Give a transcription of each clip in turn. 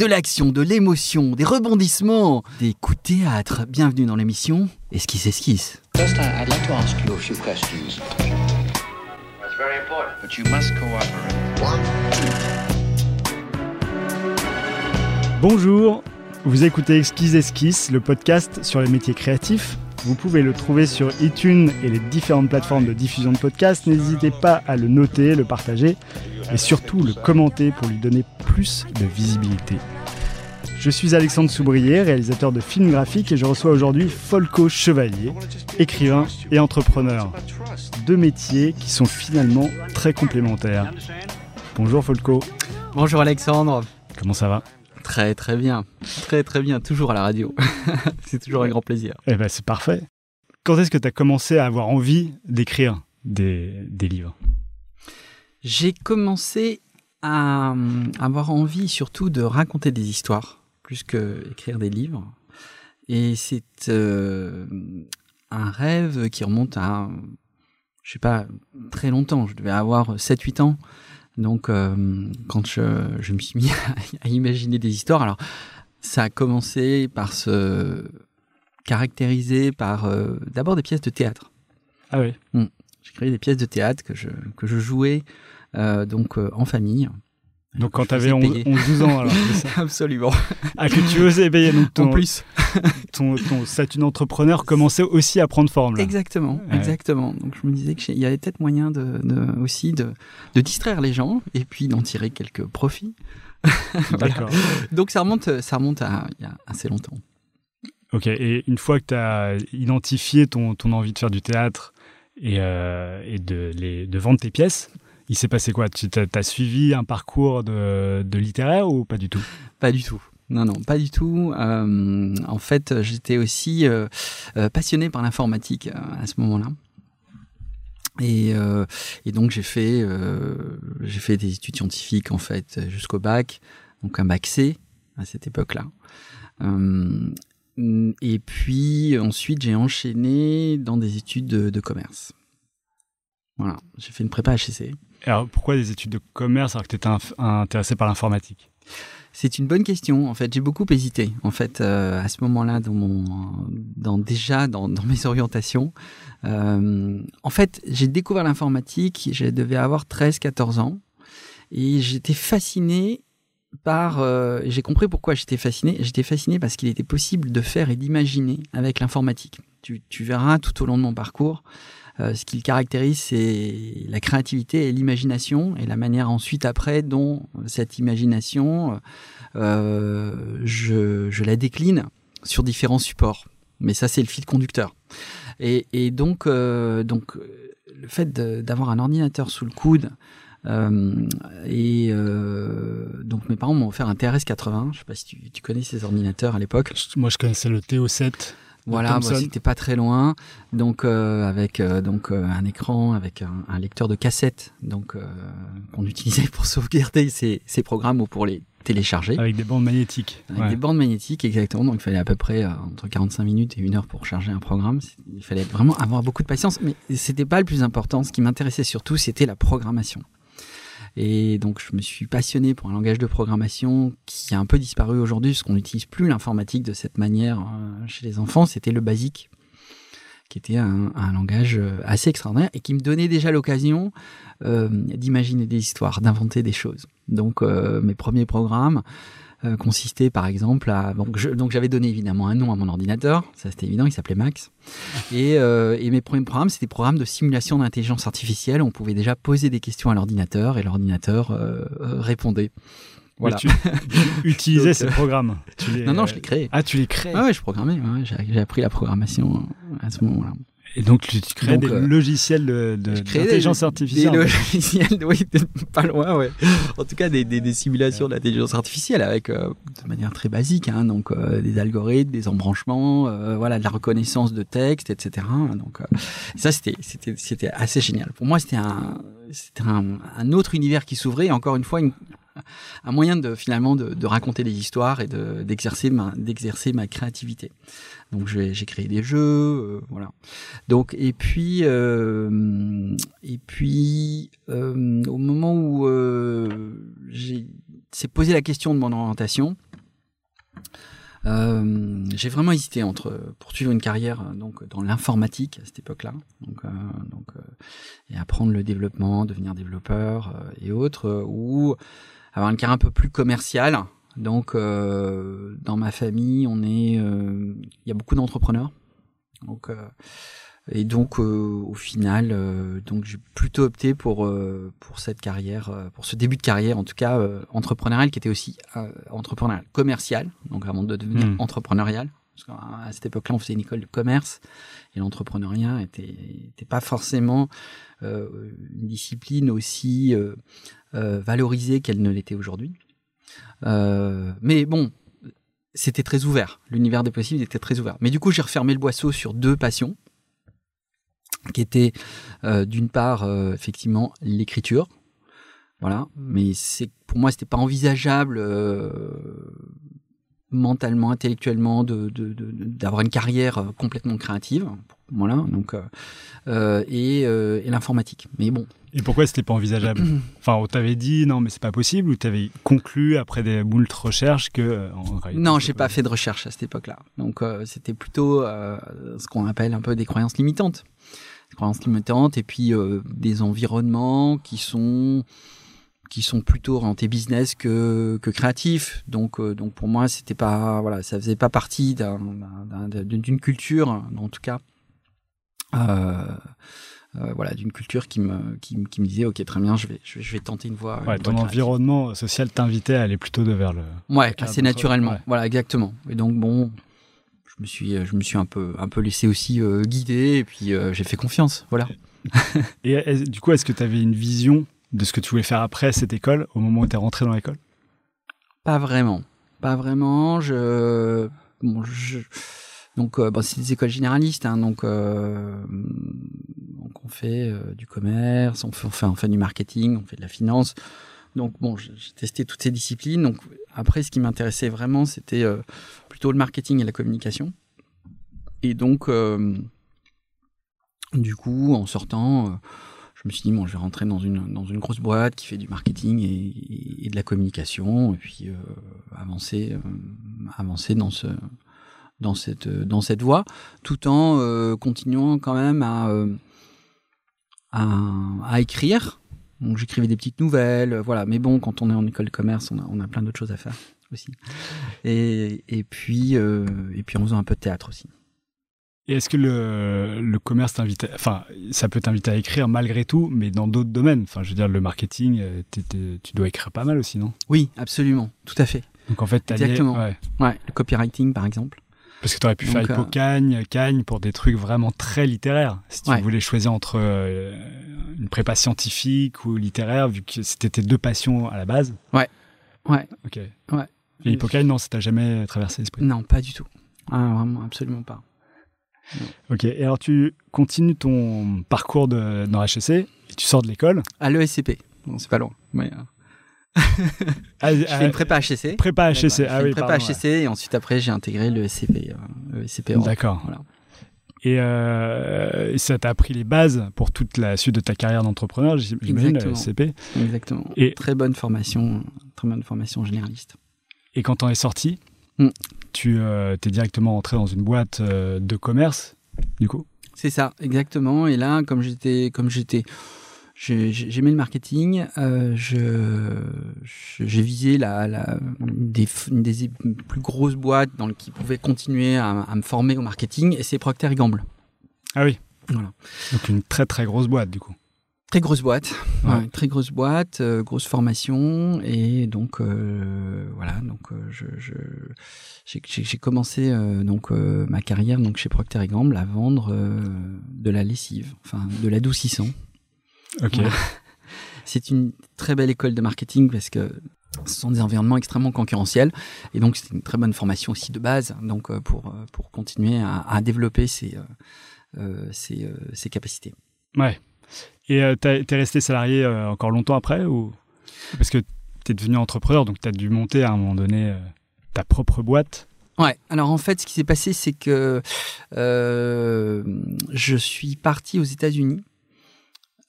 de l'action, de l'émotion, des rebondissements, des coups de théâtre. Bienvenue dans l'émission Esquisse Esquisse. First, I'd like to ask you a few questions. That's very important. But you must cooperate. One, two. Bonjour, vous écoutez Esquisse Esquisse, le podcast sur les métiers créatifs. Vous pouvez le trouver sur iTunes et les différentes plateformes de diffusion de podcasts. N'hésitez pas à le noter, le partager et surtout le commenter pour lui donner plus de visibilité. Je suis Alexandre Soubrier, réalisateur de films graphiques, et je reçois aujourd'hui Folco Chevalier, écrivain et entrepreneur. Deux métiers qui sont finalement très complémentaires. Bonjour Folco. Bonjour Alexandre. Comment ça va ? Très très bien, très très bien, toujours à la radio, c'est toujours un grand plaisir. Eh ben c'est parfait. Quand est-ce que tu as commencé à avoir envie d'écrire des livres ? J'ai commencé à avoir envie surtout de raconter des histoires, plus qu'écrire des livres. Et c'est un rêve qui remonte à, je sais pas, très longtemps, je devais avoir 7-8 ans. Donc, quand je me suis mis à imaginer des histoires, alors ça a commencé par se caractériser par d'abord des pièces de théâtre. Ah oui. J'ai créé des pièces de théâtre que je jouais donc en famille. Donc quand tu avais 11-12 ans, alors c'est ça. Absolument. Ah, que tu osais payer. Donc en plus. ton statut d'entrepreneur commençait aussi à prendre forme. Là. Exactement, ouais. Exactement. Donc je me disais qu'il y avait peut-être moyen de distraire les gens et puis d'en tirer quelques profits. D'accord. Voilà. Donc ça remonte à il y a assez longtemps. Ok, et une fois que tu as identifié ton envie de faire du théâtre et de vendre tes pièces... Il s'est passé quoi ? Tu as suivi un parcours de littéraire ou pas du tout ? Pas du tout. Non, pas du tout. En fait, j'étais aussi passionné par l'informatique à ce moment-là. Et donc, j'ai fait des études scientifiques, en fait, jusqu'au bac. Donc, un bac C à cette époque-là. Et puis, ensuite, j'ai enchaîné dans des études de commerce. Voilà, j'ai fait une prépa HEC. Alors, pourquoi des études de commerce alors que tu étais intéressé par l'informatique ? C'est une bonne question, en fait. J'ai beaucoup hésité, en fait, à ce moment-là, dans mes orientations. En fait, j'ai découvert l'informatique, je devais avoir 13-14 ans, et j'étais fasciné par... j'ai compris pourquoi j'étais fasciné. J'étais fasciné parce qu'il était possible de faire et d'imaginer avec l'informatique. Tu verras tout au long de mon parcours... ce qui le caractérise, c'est la créativité et l'imagination, et la manière ensuite après dont cette imagination, je la décline sur différents supports. Mais ça, c'est le fil conducteur. Et donc, le fait d'avoir un ordinateur sous le coude, donc mes parents m'ont offert un TRS-80. Je ne sais pas si tu connais ces ordinateurs à l'époque. Moi, je connaissais le TO7. Voilà, moi c'était pas très loin, donc avec un écran, avec un lecteur de cassette, donc qu'on utilisait pour sauvegarder ces programmes ou pour les télécharger. Avec des bandes magnétiques. Avec des bandes magnétiques, exactement. Donc il fallait à peu près entre 45 minutes et une heure pour charger un programme. Il fallait vraiment avoir beaucoup de patience, mais c'était pas le plus important. Ce qui m'intéressait surtout, c'était la programmation. Et donc, je me suis passionné pour un langage de programmation qui a un peu disparu aujourd'hui, parce qu'on n'utilise plus l'informatique de cette manière chez les enfants. C'était le BASIC, qui était un langage assez extraordinaire et qui me donnait déjà l'occasion d'imaginer des histoires, d'inventer des choses. Donc, mes premiers programmes consistaient, par exemple, à... Donc, j'avais donné évidemment un nom à mon ordinateur, ça c'était évident, il s'appelait Max. Et mes premiers programmes, c'était des programmes de simulation d'intelligence artificielle. On pouvait déjà poser des questions à l'ordinateur et l'ordinateur répondait. Voilà. Mais tu utilisais ces programmes. Non, je les créais. Ah, tu les créais. Ah ouais, je programmais. Ouais, j'ai appris la programmation à ce moment-là. Et donc, tu créais des logiciels d'intelligence artificielle. Des logiciels, oui, pas loin, ouais. En tout cas, des simulations d'intelligence artificielle avec, de manière très basique, hein, donc des algorithmes, des embranchements, voilà, de la reconnaissance de texte, etc. Donc, ça, c'était assez génial. Pour moi, c'était un autre univers qui s'ouvrait, et encore une fois, un moyen finalement de raconter des histoires et d'exercer ma créativité. Donc j'ai créé des jeux, voilà. Donc et puis au moment où s'est posé la question de mon orientation, J'ai vraiment hésité entre poursuivre une carrière donc dans l'informatique à cette époque-là, donc et apprendre le développement, devenir développeur et autres, ou avoir une carrière un peu plus commerciale. Donc dans ma famille, on est il y a beaucoup d'entrepreneurs. Donc et donc au final donc j'ai plutôt opté pour cette carrière pour ce début de carrière en tout cas entrepreneuriale qui était aussi entrepreneuriale commerciale donc avant de devenir entrepreneuriale parce qu'à cette époque-là on faisait une école de commerce et l'entrepreneuriat était pas forcément une discipline aussi valorisée qu'elle ne l'était aujourd'hui mais bon c'était très ouvert l'univers des possibles était très ouvert mais du coup j'ai refermé le boisseau sur deux passions qui était d'une part effectivement l'écriture, voilà. Mais c'est pour moi c'était pas envisageable mentalement, intellectuellement d'avoir une carrière complètement créative, voilà. Donc et l'informatique. Mais bon. Et pourquoi c'était pas envisageable ? Enfin, on t'avait dit non, mais c'est pas possible, ou t'avais conclu après des moultes recherches que non, j'ai pas fait de recherche à cette époque-là. Donc c'était plutôt ce qu'on appelle un peu des croyances limitantes. Et puis des environnements qui sont plutôt orientés business que créatifs. Donc pour moi c'était pas voilà ça faisait pas partie d'une culture en tout cas voilà d'une culture qui me disait ok très bien je vais tenter une voie. Ouais, ton environnement social t'invitait à aller plutôt vers le. Ouais assez naturellement ouais. Voilà exactement et donc bon. Je me suis un peu laissé aussi guider et puis j'ai fait confiance, voilà. Et du coup, est-ce que tu avais une vision de ce que tu voulais faire après cette école au moment où tu es rentré dans l'école ? Pas vraiment. Donc, c'est des écoles généralistes, hein, donc on fait du commerce, on fait du marketing, on fait de la finance. Donc bon, j'ai testé toutes ces disciplines. Donc après, ce qui m'intéressait vraiment, c'était plutôt le marketing et la communication. Et donc, du coup, en sortant, je me suis dit bon, je vais rentrer dans une grosse boîte qui fait du marketing et de la communication, et puis avancer dans cette voie, tout en continuant quand même à écrire. Donc j'écrivais des petites nouvelles, voilà. Mais bon, quand on est en école de commerce, on a plein d'autres choses à faire aussi. Et puis en faisant un peu de théâtre aussi. Et est-ce que le commerce t'invite, enfin ça peut t'inviter à écrire malgré tout, mais dans d'autres domaines. Enfin, je veux dire le marketing, tu dois écrire pas mal aussi, non ? Oui, absolument, tout à fait. Donc en fait, t'as exactement. Ouais, le copywriting par exemple. Parce que tu aurais pu faire hypocagne, cagne pour des trucs vraiment très littéraires. Si tu voulais choisir entre une prépa scientifique ou littéraire, vu que c'était tes deux passions à la base. Ouais. Ok. Ouais. Et hypocagne, non, ça t'a jamais traversé l'esprit ? Non, pas du tout. Ah, vraiment, absolument pas. Non. Ok. Et alors, tu continues ton parcours dans HEC et tu sors de l'école ? À l'ESCP. Bon, c'est pas loin. Mais... je fais une prépa HEC. Et ensuite après j'ai intégré le SCP. D'accord. Voilà. Et ça t'a appris les bases pour toute la suite de ta carrière d'entrepreneur, j'imagine, le SCP. Exactement. Et très bonne formation généraliste. Et quand t'en es sorti, tu t'es directement entré dans une boîte de commerce, du coup. C'est ça, exactement. Et là, comme j'étais j'aimais le marketing, j'ai visé des plus grosses boîtes qui pouvaient continuer à me former au marketing, et c'est Procter & Gamble. Ah oui. Voilà. Donc une très très grosse boîte du coup. Très grosse boîte, ouais. Ouais, très grosse boîte, grosse formation, et donc voilà, donc j'ai commencé ma carrière chez Procter & Gamble à vendre de la lessive, enfin de l'adoucissant. Ok. Voilà. C'est une très belle école de marketing parce que ce sont des environnements extrêmement concurrentiels et donc c'est une très bonne formation aussi de base donc pour continuer à développer ses capacités. Ouais. Et t'es resté salarié encore longtemps après ou parce que t'es devenu entrepreneur donc t'as dû monter à un moment donné ta propre boîte. Ouais, alors en fait ce qui s'est passé c'est que je suis parti aux États-Unis.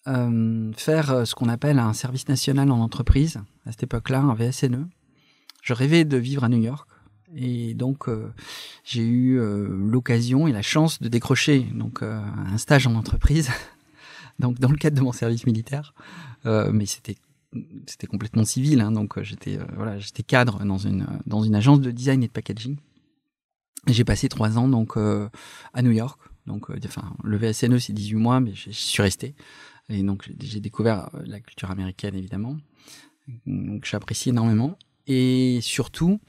Faire ce qu'on appelle un service national en entreprise, à cette époque-là, un VSNE. Je rêvais de vivre à New York Et donc, j'ai eu l'occasion et la chance de décrocher donc, un stage en entreprise, donc dans le cadre de mon service militaire. Mais c'était complètement civil, hein, donc j'étais voilà, j'étais cadre dans une agence de design et de packaging. J'ai passé 3 ans donc à New York. Donc, enfin, le VSNE c'est 18 mois, mais je suis resté. Et donc j'ai découvert la culture américaine évidemment. Donc j'apprécie énormément. Et surtout,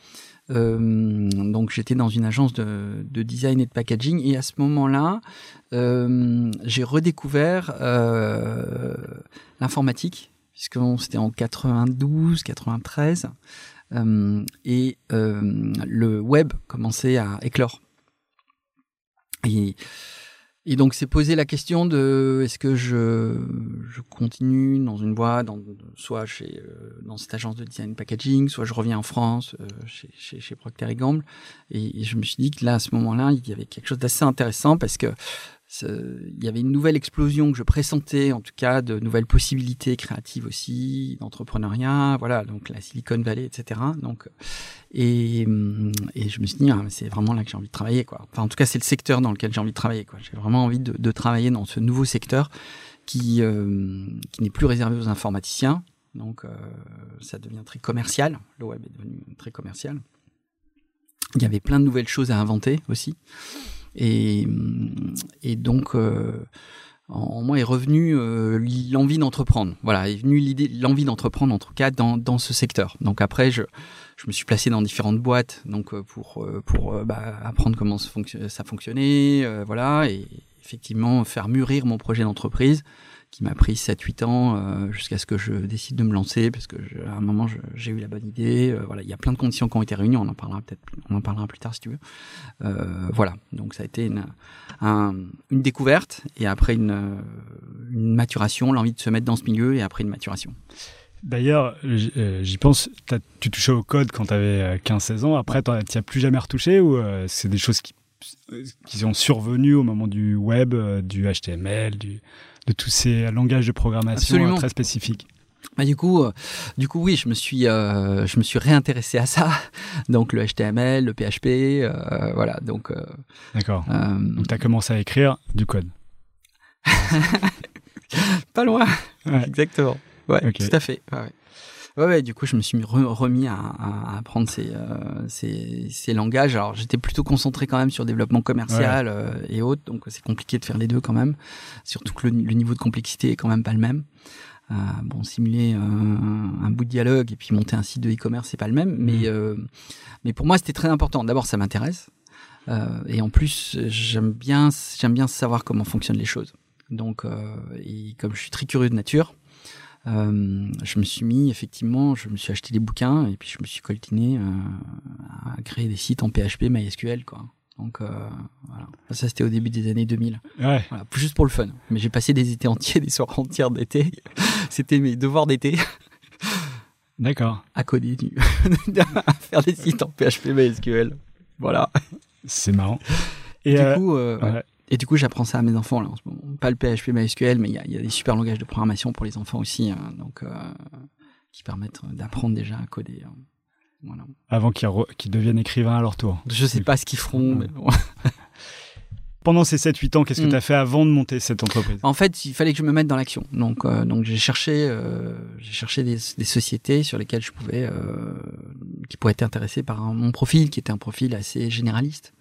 donc j'étais dans une agence de design et de packaging. Et à ce moment-là, j'ai redécouvert l'informatique, puisque c'était en 92, 93. Et le web commençait à éclore. Et donc, c'est posé la question de est-ce que je continue dans une voie, soit chez dans cette agence de design packaging, soit je reviens en France chez Procter & Gamble. Et je me suis dit que là, à ce moment-là, il y avait quelque chose d'assez intéressant parce que il y avait une nouvelle explosion que je pressentais, en tout cas, de nouvelles possibilités créatives aussi, d'entrepreneuriat, voilà, donc la Silicon Valley, etc. Donc, et je me suis dit, ah, mais c'est vraiment là que j'ai envie de travailler, quoi. Enfin, en tout cas, c'est le secteur dans lequel j'ai envie de travailler, quoi. J'ai vraiment envie de travailler dans ce nouveau secteur qui n'est plus réservé aux informaticiens. Donc, ça devient très commercial. Le web est devenu très commercial. Il y avait plein de nouvelles choses à inventer aussi. Et donc, en moi est revenue l'envie d'entreprendre. Voilà, est venue l'idée, l'envie d'entreprendre en tout cas dans ce secteur. Donc après, je me suis placé dans différentes boîtes, donc pour apprendre comment ça fonctionnait, voilà, et effectivement faire mûrir mon projet d'entreprise, qui m'a pris 7-8 ans jusqu'à ce que je décide de me lancer, parce que à un moment j'ai eu la bonne idée. Voilà, il y a plein de conditions qui ont été réunies. On en parlera plus tard si tu veux. Voilà, donc ça a été une découverte et après une maturation, l'envie de se mettre dans ce milieu et après une maturation. D'ailleurs, j'y pense, tu touchais au code quand tu avais 15-16 ans. Après, t'y as plus jamais retouché ou c'est des choses qui sont survenues au moment du web, du HTML, de tous ces langages de programmation. Absolument. Très spécifiques. Bah, du coup, oui, je me suis réintéressé à ça. Donc le HTML, le PHP, voilà. Donc. D'accord. Donc t'as commencé à écrire du code. Pas loin. Ouais. Exactement. Ouais. Okay. Tout à fait. Ouais. Ouais, du coup, je me suis remis à apprendre ces langages. Alors, j'étais plutôt concentré quand même sur le développement commercial, ouais, et autres, donc c'est compliqué de faire les deux quand même. Surtout que le niveau de complexité est quand même pas le même. Bon, simuler un bout de dialogue et puis monter un site de e-commerce, c'est pas le même. Mais pour moi, c'était très important. D'abord, ça m'intéresse, et en plus, j'aime bien savoir comment fonctionnent les choses. Donc, et comme je suis très curieux de nature. Je me suis mis, effectivement, je me suis acheté des bouquins et puis je me suis coltiné à créer des sites en PHP, MySQL, quoi. Donc, voilà. Ça, c'était au début des années 2000. Ouais. Voilà, juste pour le fun. Mais j'ai passé des étés entiers, des soirées entières d'été. C'était mes devoirs d'été. D'accord. À coder, à faire des sites en PHP, MySQL. Voilà. C'est marrant. Et du coup, Et du coup, j'apprends ça à mes enfants là en ce moment. Pas le PHP, MySQL, mais il y a des super langages de programmation pour les enfants aussi, hein, donc qui permettent d'apprendre déjà à coder. Hein. Voilà. Avant qu'ils deviennent écrivains à leur tour. Je sais pas ce qu'ils feront, mais bon. Pendant ces 7-8 ans, qu'est-ce que tu as fait avant de monter cette entreprise ? En fait, il fallait que je me mette dans l'action. Donc j'ai cherché des sociétés sur lesquelles je pouvais, qui pourraient être intéressées par mon profil, qui était un profil assez généraliste.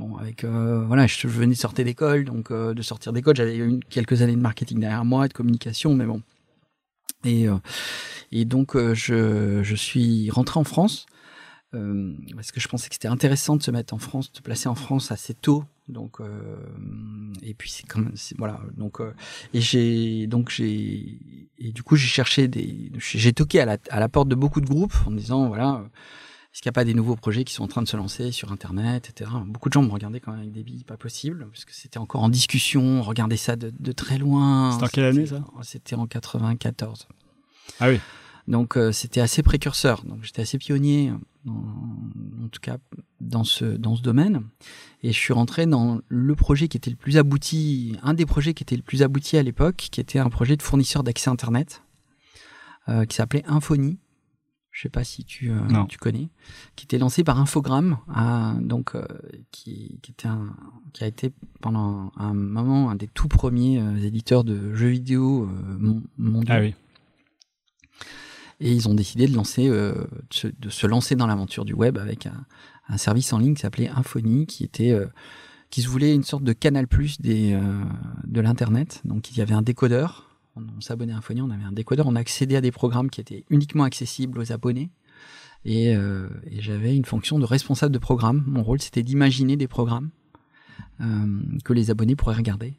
Bon, avec voilà, je venais de sortir d'école, donc de sortir d'école, j'avais quelques années de marketing derrière moi, de communication, mais bon. Et donc je suis rentré en France parce que je pensais que c'était intéressant de se mettre en France, de se placer en France assez tôt. Donc et puis c'est quand même voilà, donc j'ai cherché j'ai toqué à la porte de beaucoup de groupes en me disant voilà, est-ce qu'il n'y a pas des nouveaux projets qui sont en train de se lancer sur Internet, etc. Beaucoup de gens me regardaient quand même avec des billes pas possibles, parce que c'était encore en discussion, on regardait ça de très loin. C'était en quelle année, ça ? C'était en 94. Ah oui. Donc, c'était assez précurseur. Donc, j'étais assez pionnier, en tout cas, dans ce domaine. Et je suis rentré dans le projet qui était le plus abouti, un des projets qui était le plus abouti à l'époque, qui était un projet de fournisseur d'accès Internet, qui s'appelait Infonie. je sais pas si tu connais, qui était lancé par Infogramme, qui a été pendant un moment un des tout premiers éditeurs de jeux vidéo mondiaux. Ah oui. Et ils ont décidé de lancer, de se lancer dans l'aventure du web avec un service en ligne qui s'appelait Infonie, qui se voulait une sorte de Canal+ de l'internet. Donc il y avait un décodeur. On s'abonnait à Infonie, on avait un décodeur, on accédait à des programmes qui étaient uniquement accessibles aux abonnés. Et j'avais une fonction de responsable de programme. Mon rôle, c'était d'imaginer des programmes que les abonnés pourraient regarder.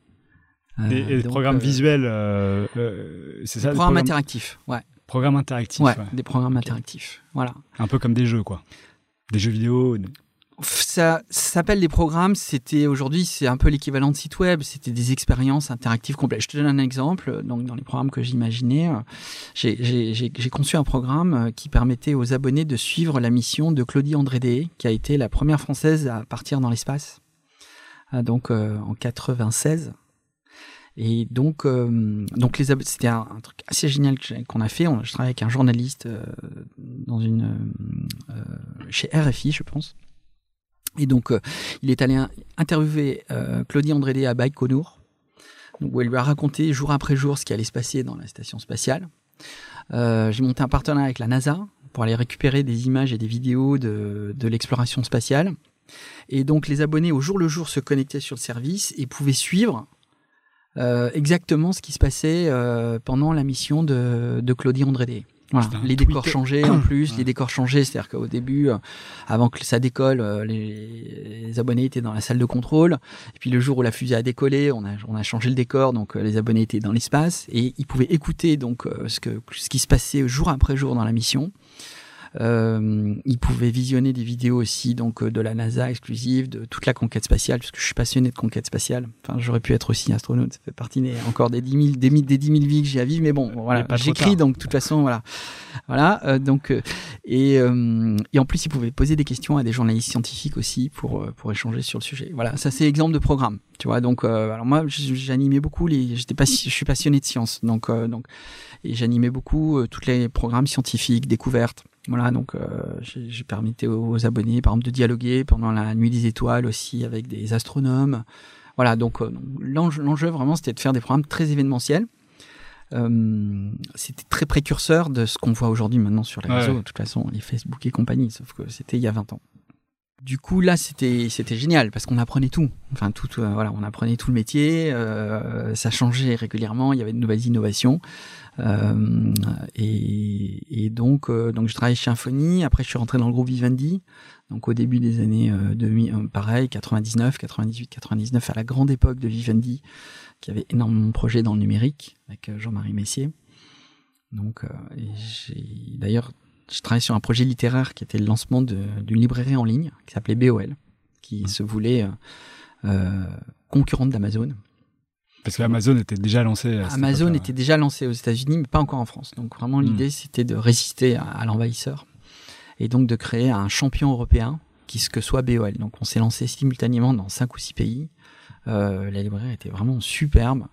Et des programmes visuels, c'est ça ? Des programmes interactifs, ouais. Programmes interactifs, ouais. Des programmes interactifs, voilà. Un peu comme des jeux, quoi. Des jeux vidéo... Ça s'appelle des programmes, aujourd'hui c'est un peu l'équivalent de sites web, c'était des expériences interactives complètes. Je te donne un exemple, donc dans les programmes que j'imaginais, j'ai conçu un programme qui permettait aux abonnés de suivre la mission de Claudie André-Dé, qui a été la première française à partir dans l'espace, donc en 96. Et donc c'était un truc assez génial qu'on a fait. Je travaille avec un journaliste chez RFI, je pense. Et donc, il est allé interviewer Claudie André-Dé à Baïkonour, où elle lui a raconté jour après jour ce qui allait se passer dans la station spatiale. J'ai monté un partenariat avec la NASA pour aller récupérer des images et des vidéos de l'exploration spatiale. Et donc, les abonnés, au jour le jour, se connectaient sur le service et pouvaient suivre exactement ce qui se passait pendant la mission de Claudie André-Dé. Voilà. Les décors changeaient en plus, ouais. Les décors changeaient, c'est-à-dire qu'au début, avant que ça décolle, les abonnés étaient dans la salle de contrôle, et puis le jour où la fusée a décollé, on a changé le décor, donc les abonnés étaient dans l'espace, et ils pouvaient écouter donc ce qui se passait jour après jour dans la mission. Ils pouvaient visionner des vidéos aussi donc de la NASA exclusive, de toute la conquête spatiale, puisque je suis passionné de conquête spatiale. Enfin, j'aurais pu être aussi astronaute, ça fait partie encore des 10 000 vies que j'ai à vivre, mais bon, voilà, j'écris donc de toute façon, voilà. Et en plus, ils pouvaient poser des questions à des journalistes scientifiques aussi pour échanger sur le sujet. Voilà, ça c'est exemple de programme, tu vois. Donc, alors moi, j'animais beaucoup je suis passionné de science, et j'animais beaucoup tous les programmes scientifiques, découvertes. Voilà, donc j'ai permis aux abonnés, par exemple, de dialoguer pendant la nuit des étoiles aussi avec des astronomes. Voilà, donc l'enjeu vraiment, c'était de faire des programmes très événementiels. C'était très précurseur de ce qu'on voit aujourd'hui maintenant sur les réseaux, de toute façon, les Facebook et compagnie, sauf que c'était il y a 20 ans. Du coup, là, c'était génial parce qu'on apprenait tout. Enfin, on apprenait tout le métier. Ça changeait régulièrement. Il y avait de nouvelles innovations. Donc, je travaillais chez Infonie. Après, je suis rentré dans le groupe Vivendi. Donc, au début des années 2000, pareil, 99, 98, 99, à la grande époque de Vivendi, qui avait énormément de projets dans le numérique avec Jean-Marie Messier. Donc, je travaillais sur un projet littéraire qui était le lancement d'une librairie en ligne qui s'appelait BOL, qui se voulait concurrente d'Amazon. Parce que Amazon était déjà lancé. Amazon était déjà lancé aux États-Unis, mais pas encore en France. Donc vraiment, l'idée, c'était de résister à l'envahisseur et donc de créer un champion européen que soit BOL. Donc on s'est lancé simultanément dans 5 ou 6 pays. La librairie était vraiment superbe.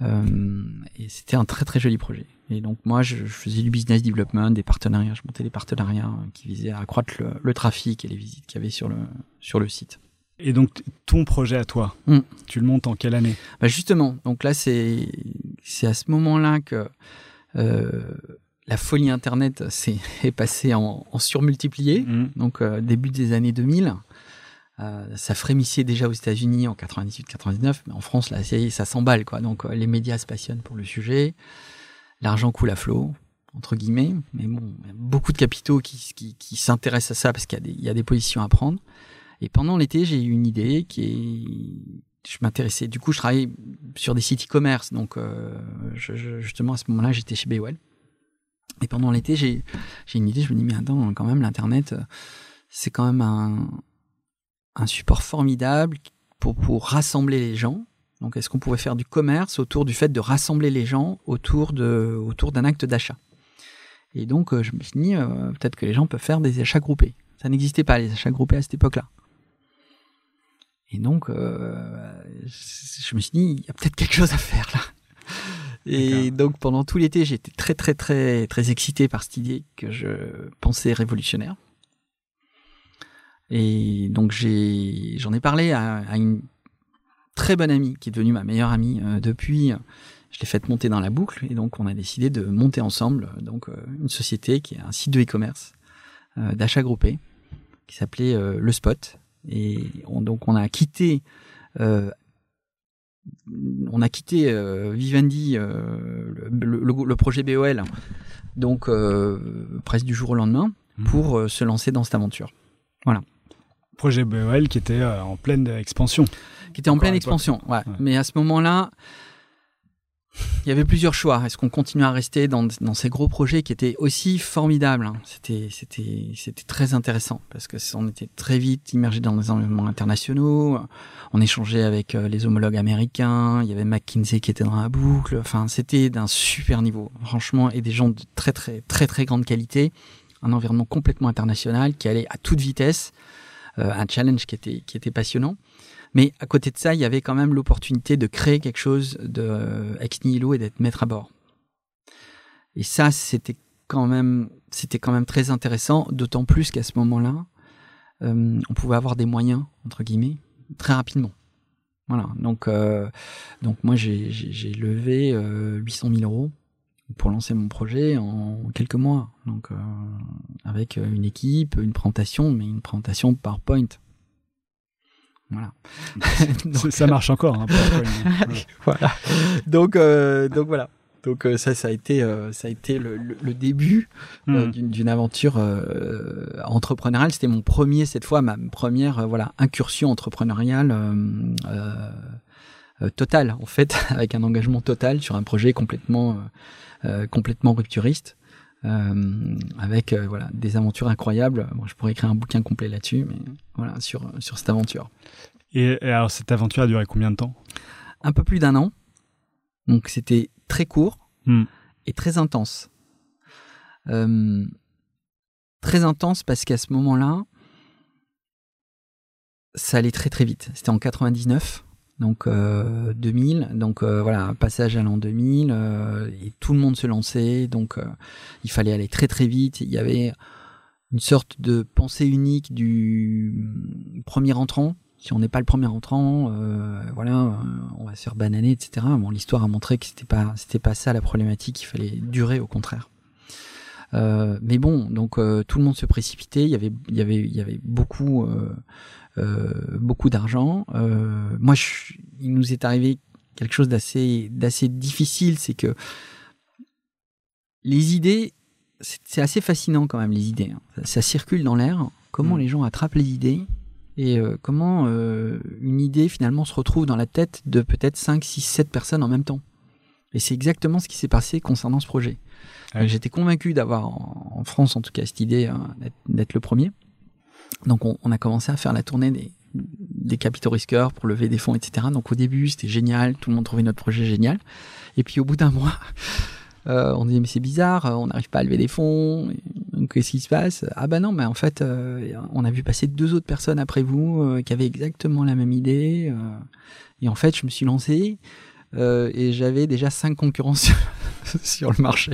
Et c'était un très très joli projet. Et donc moi je faisais du business development, des partenariats, je montais des partenariats qui visaient à accroître le trafic et les visites qu'il y avait sur le site. Et donc ton projet à toi, tu le montes en quelle année ? Bah justement, donc là c'est à ce moment-là que la folie internet est passée en surmultiplié, donc début des années 2000. Ça frémissait déjà aux États-Unis en 98-99, mais en France, là, ça s'emballe, quoi. Donc, les médias se passionnent pour le sujet. L'argent coule à flot, entre guillemets. Mais bon, il y a beaucoup de capitaux qui s'intéressent à ça parce qu'il y a des positions à prendre. Et pendant l'été, j'ai eu une idée je m'intéressais. Du coup, je travaillais sur des sites e-commerce. Donc, justement, à ce moment-là, j'étais chez Baywell. Et pendant l'été, j'ai une idée. Je me dis, mais attends, quand même, l'Internet, c'est quand même un support formidable pour rassembler les gens. Donc, est-ce qu'on pouvait faire du commerce autour du fait de rassembler les gens autour d'un acte d'achat ? Et donc, je me suis dit, peut-être que les gens peuvent faire des achats groupés. Ça n'existait pas, les achats groupés à cette époque-là. Et donc, je me suis dit, il y a peut-être quelque chose à faire, là. Et donc pendant tout l'été, j'étais très excité par cette idée que je pensais révolutionnaire. Et donc j'en ai parlé à une très bonne amie qui est devenue ma meilleure amie depuis. Je l'ai faite monter dans la boucle et donc on a décidé de monter ensemble donc une société qui est un site de e-commerce d'achat groupé qui s'appelait Le Spot. Et on a quitté Vivendi, le projet BOL, donc presque du jour au lendemain, pour se lancer dans cette aventure. Voilà. Projet BOL qui était en pleine expansion. Qui était en pleine expansion, ouais. Ouais. Mais à ce moment-là, il y avait plusieurs choix. Est-ce qu'on continuait à rester dans ces gros projets qui étaient aussi formidables, hein. C'était très intéressant parce qu'on était très vite immergé dans des environnements internationaux. On échangeait avec les homologues américains. Il y avait McKinsey qui était dans la boucle. Enfin, c'était d'un super niveau, franchement, et des gens de très grande qualité. Un environnement complètement international qui allait à toute vitesse. Un challenge qui était passionnant. Mais à côté de ça, il y avait quand même l'opportunité de créer quelque chose de ex nihilo et d'être maître à bord. Et ça, c'était quand même très intéressant, d'autant plus qu'à ce moment-là, on pouvait avoir des moyens, entre guillemets, très rapidement. Voilà. Donc moi, j'ai levé 800 000 € pour lancer mon projet en quelques mois. Donc, avec une équipe, une présentation, mais une présentation PowerPoint. Voilà. Donc, ça marche encore. Hein, voilà. Donc voilà. Donc ça a été le début d'une aventure entrepreneuriale. C'était ma première incursion entrepreneuriale totale en fait, avec un engagement total sur un projet complètement rupturiste, avec des aventures incroyables. Bon, je pourrais écrire un bouquin complet là-dessus, mais voilà sur cette aventure. Et alors cette aventure a duré combien de temps ? Un peu plus d'1 an. Donc c'était très court et très intense. Très intense parce qu'à ce moment-là, ça allait très très vite. C'était en 99. Donc 2000, passage à l'an 2000, et tout le monde se lançait, donc il fallait aller très très vite. Il y avait une sorte de pensée unique du premier entrant. Si on n'est pas le premier entrant, on va se faire bananer, etc. Bon, l'histoire a montré que c'était pas ça la problématique. Il fallait durer, au contraire. Mais bon, donc tout le monde se précipitait. Il y avait beaucoup d'argent. Moi, il nous est arrivé quelque chose d'assez difficile, c'est que les idées, c'est assez fascinant quand même, les idées. Hein. Ça circule dans l'air. Comment les gens attrapent les idées et comment une idée finalement se retrouve dans la tête de peut-être 5, 6, 7 personnes en même temps. Et c'est exactement ce qui s'est passé concernant ce projet. Ah oui. J'étais convaincu d'avoir, en France en tout cas, cette idée d'être le premier. Donc on a commencé à faire la tournée des capitaux risqueurs pour lever des fonds, etc. Donc au début, c'était génial, tout le monde trouvait notre projet génial. Et puis au bout d'un mois, on disait mais c'est bizarre, on n'arrive pas à lever des fonds, donc qu'est-ce qui se passe ? Ah bah non, mais en fait, on a vu passer 2 autres personnes après vous qui avaient exactement la même idée. Et en fait, je me suis lancé. Et j'avais déjà 5 concurrents sur le marché.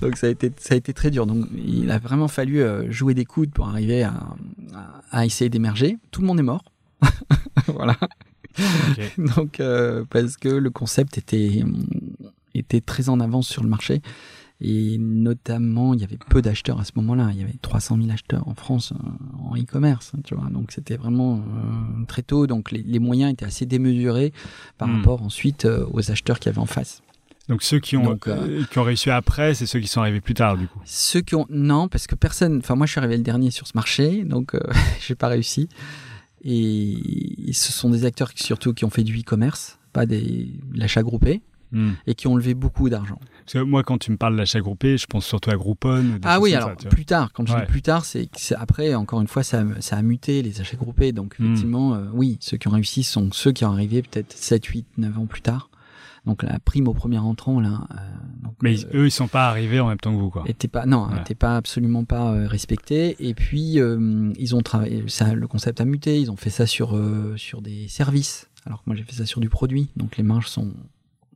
Donc ça a été très dur. Donc il a vraiment fallu jouer des coudes pour arriver à essayer d'émerger. Tout le monde est mort. Voilà. Okay. Donc parce que le concept était très en avance sur le marché. Et notamment, il y avait peu d'acheteurs à ce moment-là. Il y avait 300 000 acheteurs en France en e-commerce, tu vois. Donc, c'était vraiment très tôt. Donc, les moyens étaient assez démesurés par rapport ensuite aux acheteurs qu'il y avait en face. Donc, ceux qui ont réussi après, c'est ceux qui sont arrivés plus tard, du coup. Ceux qui ont... Non, parce que personne... Enfin, moi, je suis arrivé le dernier sur ce marché, donc j'ai pas réussi. Et ce sont des acteurs qui ont fait du e-commerce, pas de l'achat groupé. Et qui ont levé beaucoup d'argent. Parce que moi, quand tu me parles d'achat groupé, je pense surtout à Groupon. Ah oui, alors ça, plus tard, quand je dis plus tard, c'est après, encore une fois, ça a muté les achats groupés. Donc effectivement, oui, ceux qui ont réussi sont ceux qui ont arrivé peut-être 7, 8, 9 ans plus tard. Donc la prime au premier entrant, là... donc, mais eux, ils ne sont pas arrivés en même temps que vous, quoi. Absolument pas respectés. Et puis, ils ont travaillé, ça, le concept a muté, ils ont fait ça sur des services, alors que moi j'ai fait ça sur du produit. Donc les marges sont...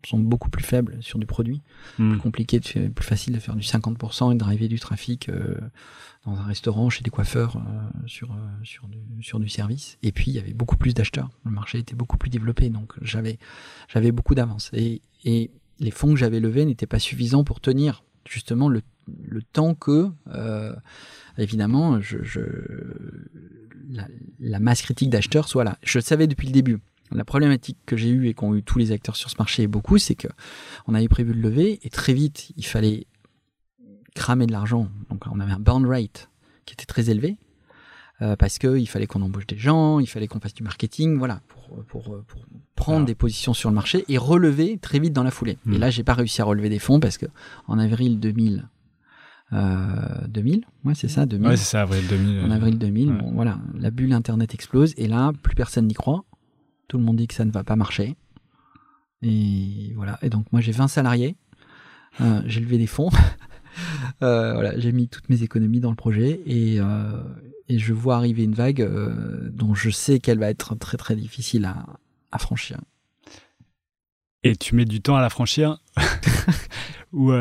sont beaucoup plus faibles sur du produit. Plus compliqué, plus facile de faire du 50% et de driver du trafic dans un restaurant, chez des coiffeurs, sur du service. Et puis, il y avait beaucoup plus d'acheteurs. Le marché était beaucoup plus développé, donc j'avais beaucoup d'avance. Et les fonds que j'avais levés n'étaient pas suffisants pour tenir justement le temps que, évidemment, la masse critique d'acheteurs soit là. Je le savais depuis le début. La problématique que j'ai eue et qu'ont eu tous les acteurs sur ce marché, et beaucoup, c'est que on avait prévu de lever et très vite, il fallait cramer de l'argent. Donc on avait un burn rate qui était très élevé parce qu'il fallait qu'on embauche des gens, il fallait qu'on fasse du marketing, voilà, pour prendre des positions sur le marché et relever très vite dans la foulée. Et là, j'ai pas réussi à relever des fonds parce que en avril 2000, En avril 2000, bon, voilà, la bulle Internet explose et là, plus personne n'y croit. Tout le monde dit que ça ne va pas marcher. Et voilà. Et donc, moi, j'ai 20 salariés. J'ai levé des fonds. Voilà, j'ai mis toutes mes économies dans le projet. Et je vois arriver une vague dont je sais qu'elle va être très, très difficile à franchir. Et tu mets du temps à la franchir ou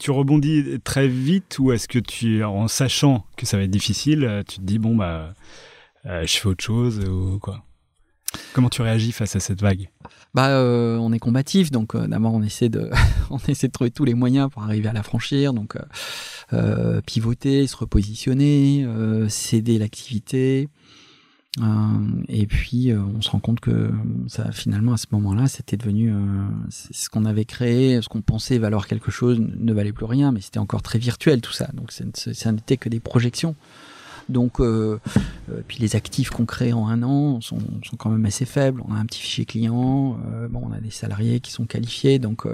tu rebondis très vite ou est-ce que en sachant que ça va être difficile, tu te dis, bon, bah, je fais autre chose ou quoi? Comment tu réagis face à cette vague? On est combatif, donc d'abord on essaie de trouver tous les moyens pour arriver à la franchir, donc pivoter, se repositionner, céder l'activité, et puis on se rend compte que ça, finalement, à ce moment-là, c'était devenu ce qu'on avait créé, ce qu'on pensait valoir quelque chose ne valait plus rien, mais c'était encore très virtuel tout ça, donc ça n'était que des projections. Donc, puis les actifs qu'on crée en un an sont quand même assez faibles. On a un petit fichier client, on a des salariés qui sont qualifiés, donc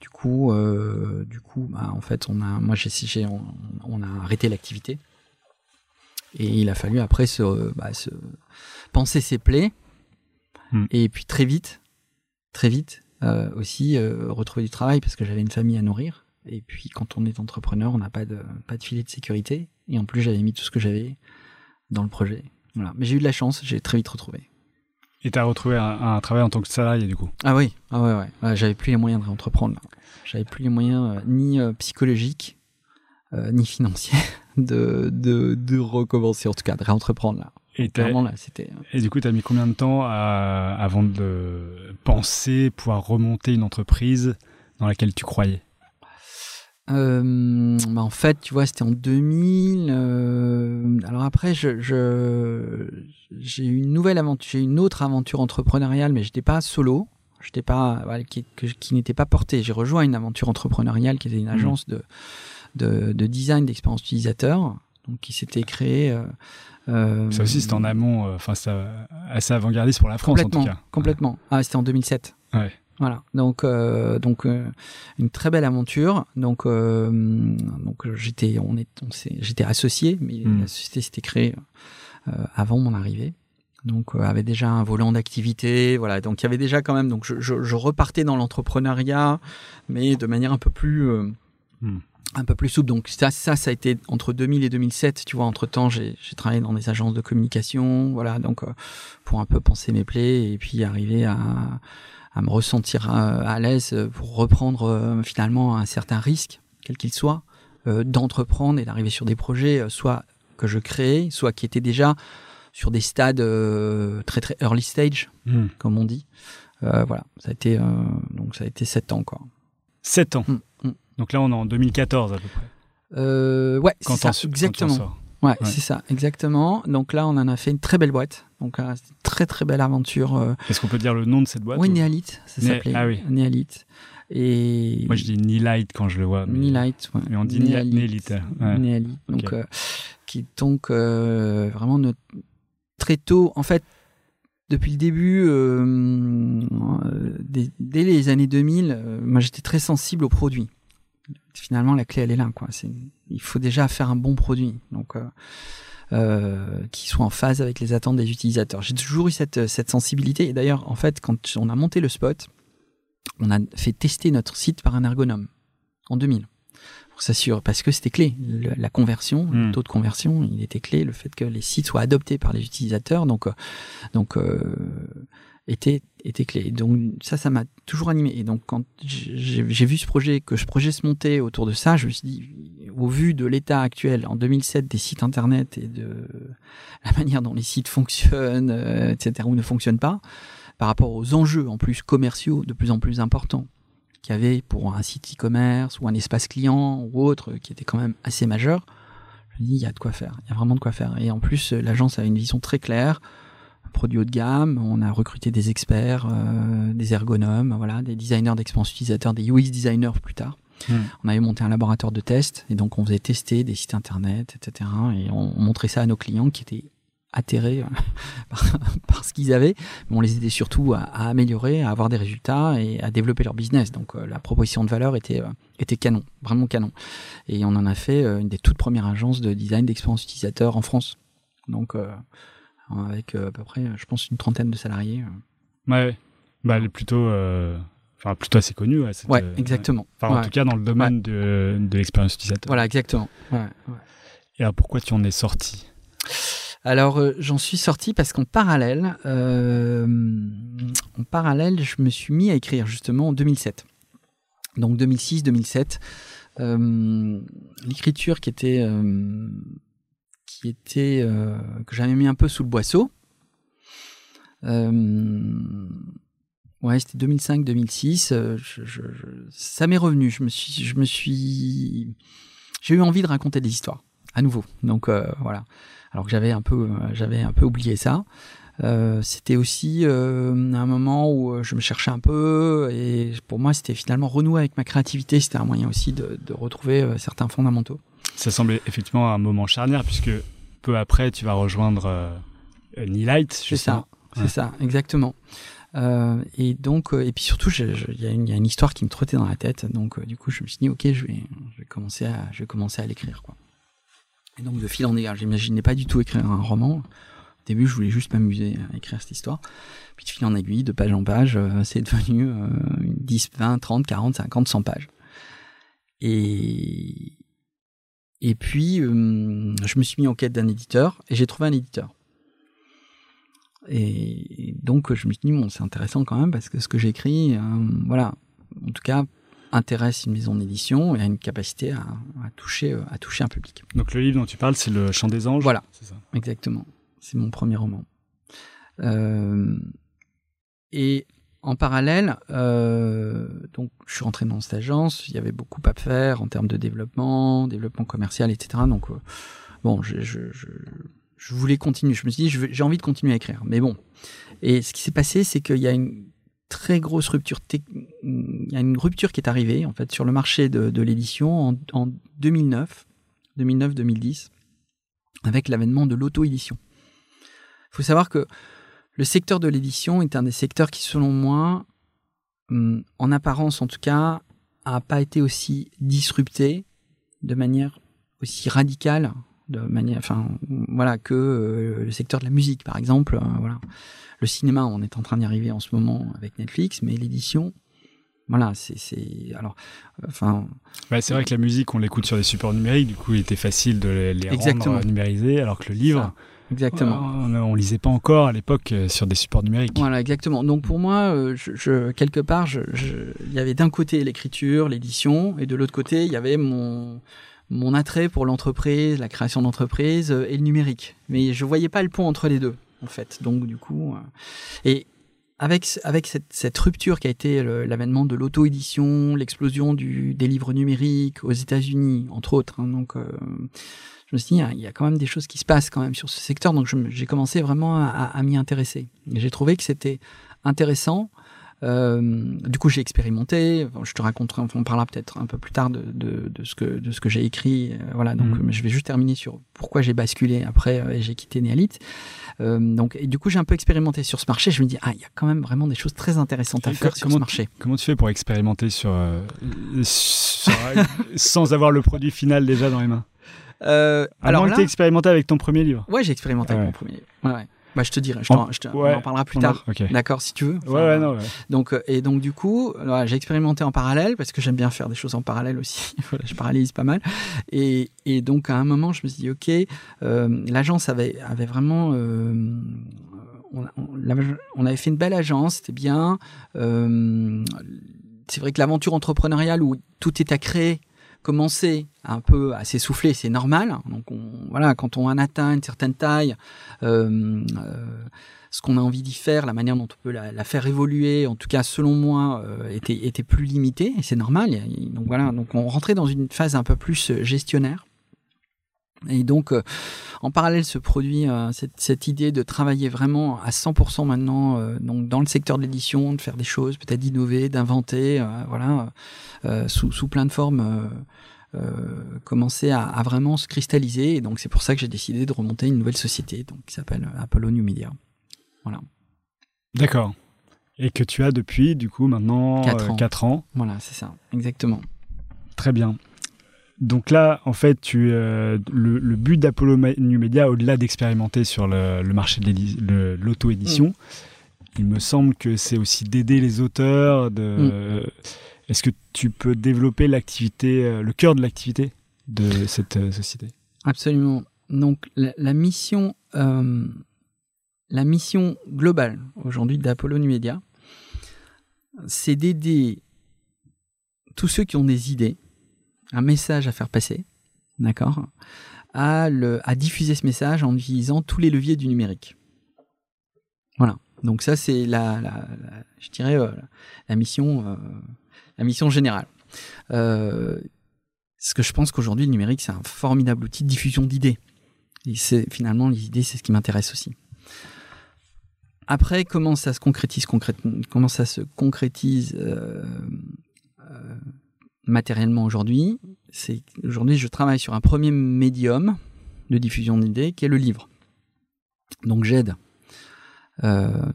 du coup, en fait, on a arrêté l'activité et il a fallu après se panser ses plaies et puis très vite aussi retrouver du travail parce que j'avais une famille à nourrir. Et puis, quand on est entrepreneur, on n'a pas de filet de sécurité. Et en plus, j'avais mis tout ce que j'avais dans le projet. Voilà. Mais j'ai eu de la chance, j'ai très vite retrouvé. Et tu as retrouvé un travail en tant que salarié, du coup? Ah oui. J'avais plus les moyens de réentreprendre. J'avais plus les moyens ni psychologiques, ni financiers de recommencer, en tout cas, de réentreprendre. Là. Et du coup, tu as mis combien de temps avant de penser pouvoir remonter une entreprise dans laquelle tu croyais? En fait, tu vois, c'était en 2000. Alors après, j'ai eu une autre aventure entrepreneuriale, mais j'étais pas solo, qui n'était pas portée. J'ai rejoint une aventure entrepreneuriale qui était une agence de design d'expérience utilisateur, donc qui s'était créée. Ça aussi, c'était en amont, assez avant-gardiste pour la France en tout cas. Complètement. Ah, c'était en 2007. Ouais. Voilà, donc une très belle aventure. Donc j'étais associé, mais la société s'était créée avant mon arrivée. Donc avait déjà un volant d'activité, voilà. Donc il y avait déjà quand même. Donc je repartais dans l'entrepreneuriat, mais de manière un peu plus souple. Donc ça a été entre 2000 et 2007. Tu vois, entre temps, j'ai travaillé dans des agences de communication, voilà. Donc pour un peu panser mes plaies et puis arriver à me ressentir à l'aise pour reprendre finalement un certain risque, quel qu'il soit, d'entreprendre et d'arriver sur des projets, soit que je créais, soit qui étaient déjà sur des stades très très early stage, comme on dit. Voilà, ça a été 7 ans quoi. 7 ans. Donc là on est en 2014 à peu près. Ouais, c'est ça, exactement. Ouais, c'est ça, exactement. Donc là, on en a fait une très belle boîte. Donc, très, très belle aventure. Est-ce qu'on peut dire le nom de cette boîte? Oui, Néalit, ça s'appelait. Ah oui. Néalit. Et... Moi, je dis Néalit quand je le vois. Mais... Néalit, ouais. Mais on dit Néalit. Ouais. Néalit. Donc, okay. Qui est donc vraiment très tôt, en fait, depuis le début, dès les années 2000, moi, j'étais très sensible aux produits. Finalement, la clé, elle est là, quoi. Il faut déjà faire un bon produit, donc qui soit en phase avec les attentes des utilisateurs. J'ai toujours eu cette sensibilité. Et d'ailleurs, en fait, quand on a monté le Spot, on a fait tester notre site par un ergonome en 2000. Pour s'assurer, parce que c'était clé. La conversion, le taux de conversion, il était clé. Le fait que les sites soient adoptés par les utilisateurs, donc était clé. Donc ça m'a toujours animé. Et donc quand j'ai vu ce projet, que ce projet se monter autour de ça, je me suis dit, au vu de l'état actuel en 2007 des sites internet et de la manière dont les sites fonctionnent, etc., ou ne fonctionnent pas, par rapport aux enjeux en plus commerciaux de plus en plus importants qu'il y avait pour un site e-commerce ou un espace client ou autre, qui était quand même assez majeur, je me dis, il y a de quoi faire, il y a vraiment de quoi faire. Et en plus, l'agence a une vision très claire, produit haut de gamme, on a recruté des experts, des ergonomes, voilà, des designers d'expérience utilisateur, des UX designers plus tard. On avait monté un laboratoire de test, et donc on faisait tester des sites internet, etc., et on montrait ça à nos clients qui étaient atterrés par ce qu'ils avaient, mais on les aidait surtout à améliorer, à avoir des résultats et à développer leur business. Donc la proposition de valeur était canon, vraiment canon, et on en a fait une des toutes premières agences de design d'expérience utilisateur en France, donc avec à peu près, je pense, une trentaine de salariés. Ouais, bah elle est plutôt, enfin plutôt assez connue. Ouais, cette, ouais, exactement. Enfin, en tout cas dans le domaine de l'expérience utilisateur. Voilà, exactement. Ouais, ouais. Et alors pourquoi tu en es sorti ? Alors j'en suis sorti parce qu'en parallèle, je me suis mis à écrire justement en 2007. Donc 2006-2007, l'écriture qui était que j'avais mis un peu sous le boisseau. C'était 2005-2006. Ça m'est revenu. J'ai eu envie de raconter des histoires à nouveau. Donc voilà. Alors que j'avais un peu oublié ça. C'était aussi un moment où je me cherchais un peu, et pour moi c'était finalement renouer avec ma créativité. C'était un moyen aussi de retrouver certains fondamentaux. Ça semblait effectivement un moment charnière, puisque peu après, tu vas rejoindre Néalit. C'est ça, exactement. Et donc, et puis surtout, il y a une histoire qui me trottait dans la tête. Donc, du coup, je me suis dit, ok, je vais commencer à l'écrire, quoi. Et donc, de fil en aiguille, j'imaginais pas du tout écrire un roman. Au début, je voulais juste m'amuser à écrire cette histoire. Puis de fil en aiguille, de page en page, c'est devenu 10, 20, 30, 40, 50, 100 pages. Et puis, je me suis mis en quête d'un éditeur, et j'ai trouvé un éditeur. Et donc, je me suis dit, bon, c'est intéressant quand même, parce que ce que j'écris, voilà, en tout cas, intéresse une maison d'édition et a une capacité à toucher un public. Donc, le livre dont tu parles, c'est Le Chant des Anges ? Voilà, c'est ça. Exactement. C'est mon premier roman. Et en parallèle, donc je suis rentré dans cette agence, il y avait beaucoup à faire en termes de développement commercial, etc. Donc bon, je voulais continuer. Je me suis dit, j'ai envie de continuer à écrire. Mais bon, et ce qui s'est passé, c'est qu'il y a une très grosse rupture. Il y a une rupture qui est arrivée en fait sur le marché de l'édition en 2009-2010, avec l'avènement de l'auto-édition. Il faut savoir que le secteur de l'édition est un des secteurs qui, selon moi, en apparence en tout cas, n'a pas été aussi disrupté de manière aussi radicale, que le secteur de la musique, par exemple. Voilà. Le cinéma, on est en train d'y arriver en ce moment avec Netflix, mais l'édition, voilà, c'est Bah, c'est vrai que la musique, on l'écoute sur des supports numériques, du coup, il était facile de les rendre numérisés, alors que le livre. Exactement. On lisait pas encore à l'époque sur des supports numériques. Voilà, exactement. Donc pour moi, il y avait d'un côté l'écriture, l'édition, et de l'autre côté, il y avait mon attrait pour l'entreprise, la création d'entreprise et le numérique. Mais je voyais pas le pont entre les deux, en fait. Donc du coup, et avec cette rupture qui a été l'avènement de l'auto-édition, l'explosion des livres numériques aux États-Unis, entre autres. Hein, donc je me suis dit, il y a quand même des choses qui se passent quand même sur ce secteur, donc j'ai commencé vraiment à m'y intéresser. Et j'ai trouvé que c'était intéressant. Du coup, j'ai expérimenté. Je te raconterai, on parlera peut-être un peu plus tard de ce que j'ai écrit. Voilà. Donc, je vais juste terminer sur pourquoi j'ai basculé après et j'ai quitté Néalit. Donc, et du coup, j'ai un peu expérimenté sur ce marché. Je me dis, il y a quand même vraiment des choses très intéressantes à faire sur ce marché. Comment tu fais pour expérimenter sans avoir le produit final déjà dans les mains? Alors là, tu as expérimenté avec ton premier livre. Ouais, j'ai expérimenté avec mon premier livre. Ouais. Bah, je te dirai, on en parlera plus tard. Okay. D'accord, si tu veux. Enfin, ouais. Donc, et donc du coup, voilà, j'ai expérimenté en parallèle parce que j'aime bien faire des choses en parallèle aussi. Voilà, je paralyse pas mal. Et donc à un moment, je me suis dit, ok, l'agence avait vraiment on avait fait une belle agence, c'était bien. C'est vrai que l'aventure entrepreneuriale où tout est à créer, commencer un peu à s'essouffler, c'est normal. Donc voilà, quand on atteint une certaine taille, ce qu'on a envie d'y faire, la manière dont on peut la faire évoluer, en tout cas selon moi, était plus limitée, et c'est normal. Et donc voilà, donc on rentrait dans une phase un peu plus gestionnaire. Et donc, en parallèle se produit cette idée de travailler vraiment à 100% maintenant donc dans le secteur de l'édition, de faire des choses, peut-être d'innover, d'inventer, voilà, sous plein de formes, commencer à vraiment se cristalliser. Et donc, c'est pour ça que j'ai décidé de remonter une nouvelle société donc, qui s'appelle Apollo Numedia. Voilà. D'accord. Et que tu as depuis, du coup, maintenant 4 ans. Voilà, c'est ça, exactement. Très bien. Donc là, en fait, le but d'Apollo Numedia, au-delà d'expérimenter sur le marché de l'auto-édition, il me semble que c'est aussi d'aider les auteurs. Est-ce que tu peux développer l'activité, le cœur de l'activité de cette société ? Absolument. Donc la mission globale aujourd'hui d'Apollo Numedia, c'est d'aider tous ceux qui ont des idées, un message à faire passer, d'accord, à diffuser ce message en utilisant tous les leviers du numérique. Voilà. Donc ça, c'est je dirais, la mission générale. Parce que je pense qu'aujourd'hui, le numérique, c'est un formidable outil de diffusion d'idées. Et finalement, les idées, c'est ce qui m'intéresse aussi. Après, comment ça se concrétise matériellement aujourd'hui, je travaille sur un premier médium de diffusion d'idées qui est le livre. Donc j'aide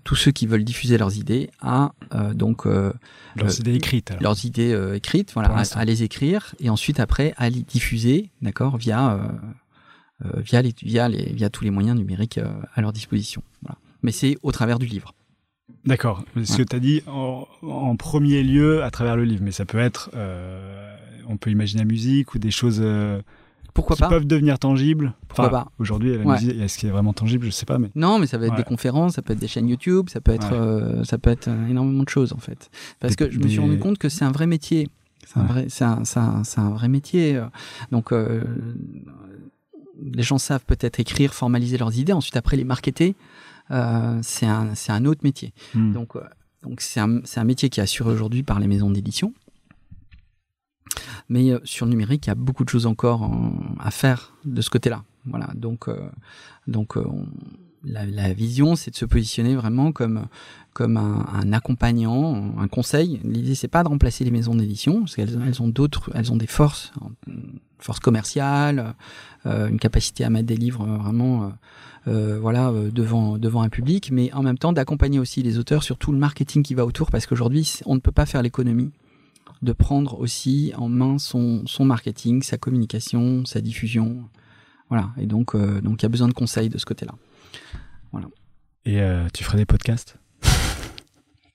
tous ceux qui veulent diffuser leurs idées à leurs idées écrites. Alors. Leurs idées écrites, voilà, à les écrire et ensuite après à les diffuser, d'accord, via tous les moyens numériques à leur disposition. Voilà. Mais c'est au travers du livre. D'accord. Ce que tu as dit en premier lieu à travers le livre, mais ça peut être, on peut imaginer la musique ou des choses qui peuvent devenir tangibles. Pourquoi pas. Aujourd'hui, la musique, est-ce qu'elle est vraiment tangible ? Je ne sais pas. Mais... Non, mais ça peut être des conférences, ça peut être des chaînes YouTube, ça peut être énormément de choses en fait. Parce que je me suis rendu compte que c'est un vrai métier. C'est un vrai métier. Donc, les gens savent peut-être écrire, formaliser leurs idées, ensuite après les marketer. C'est un autre métier. Donc c'est un métier qui est assuré aujourd'hui par les maisons d'édition. Mais sur le numérique, il y a beaucoup de choses encore à faire de ce côté-là. Voilà. Donc la vision, c'est de se positionner vraiment comme un accompagnant, un conseil. L'idée, c'est pas de remplacer les maisons d'édition, parce qu'elles ont des forces, une force commerciale, une capacité à mettre des livres vraiment, devant un public, mais en même temps d'accompagner aussi les auteurs sur tout le marketing qui va autour, parce qu'aujourd'hui, on ne peut pas faire l'économie de prendre aussi en main son marketing, sa communication, sa diffusion. Voilà. Et donc il y a besoin de conseils de ce côté-là. Voilà. Et tu ferais des podcasts ?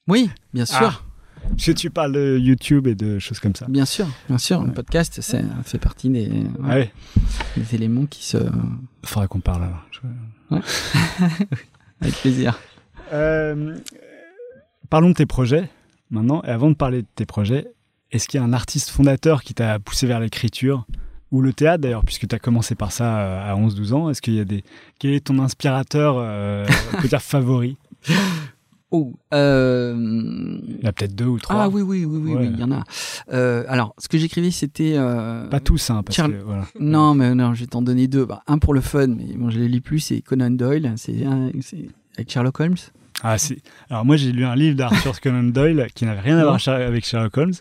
Oui, bien sûr. Parce que tu parles de YouTube et de choses comme ça. Bien sûr. Ouais. Le podcast, ça fait partie des éléments qui se... Il faudrait qu'on parle alors. Ouais. Avec plaisir. Parlons de tes projets maintenant. Et avant de parler de tes projets, est-ce qu'il y a un artiste fondateur qui t'a poussé vers l'écriture ? Ou le théâtre d'ailleurs, puisque tu as commencé par ça à 11-12 ans. Est-ce qu'il y a Quel est ton inspirateur, on peut dire, favori ? Il y en a peut-être 2 ou 3. Ah oui, ouais. Oui, il y en a. Alors, ce que j'écrivais, c'était... Pas tous, hein, parce que... Voilà. Non, mais non, je vais t'en donner 2. Bah, un pour le fun, mais bon, je ne les lis plus, c'est Conan Doyle, c'est avec Sherlock Holmes. Ah, alors moi, j'ai lu un livre d'Arthur Conan Doyle qui n'avait rien à voir avec Sherlock Holmes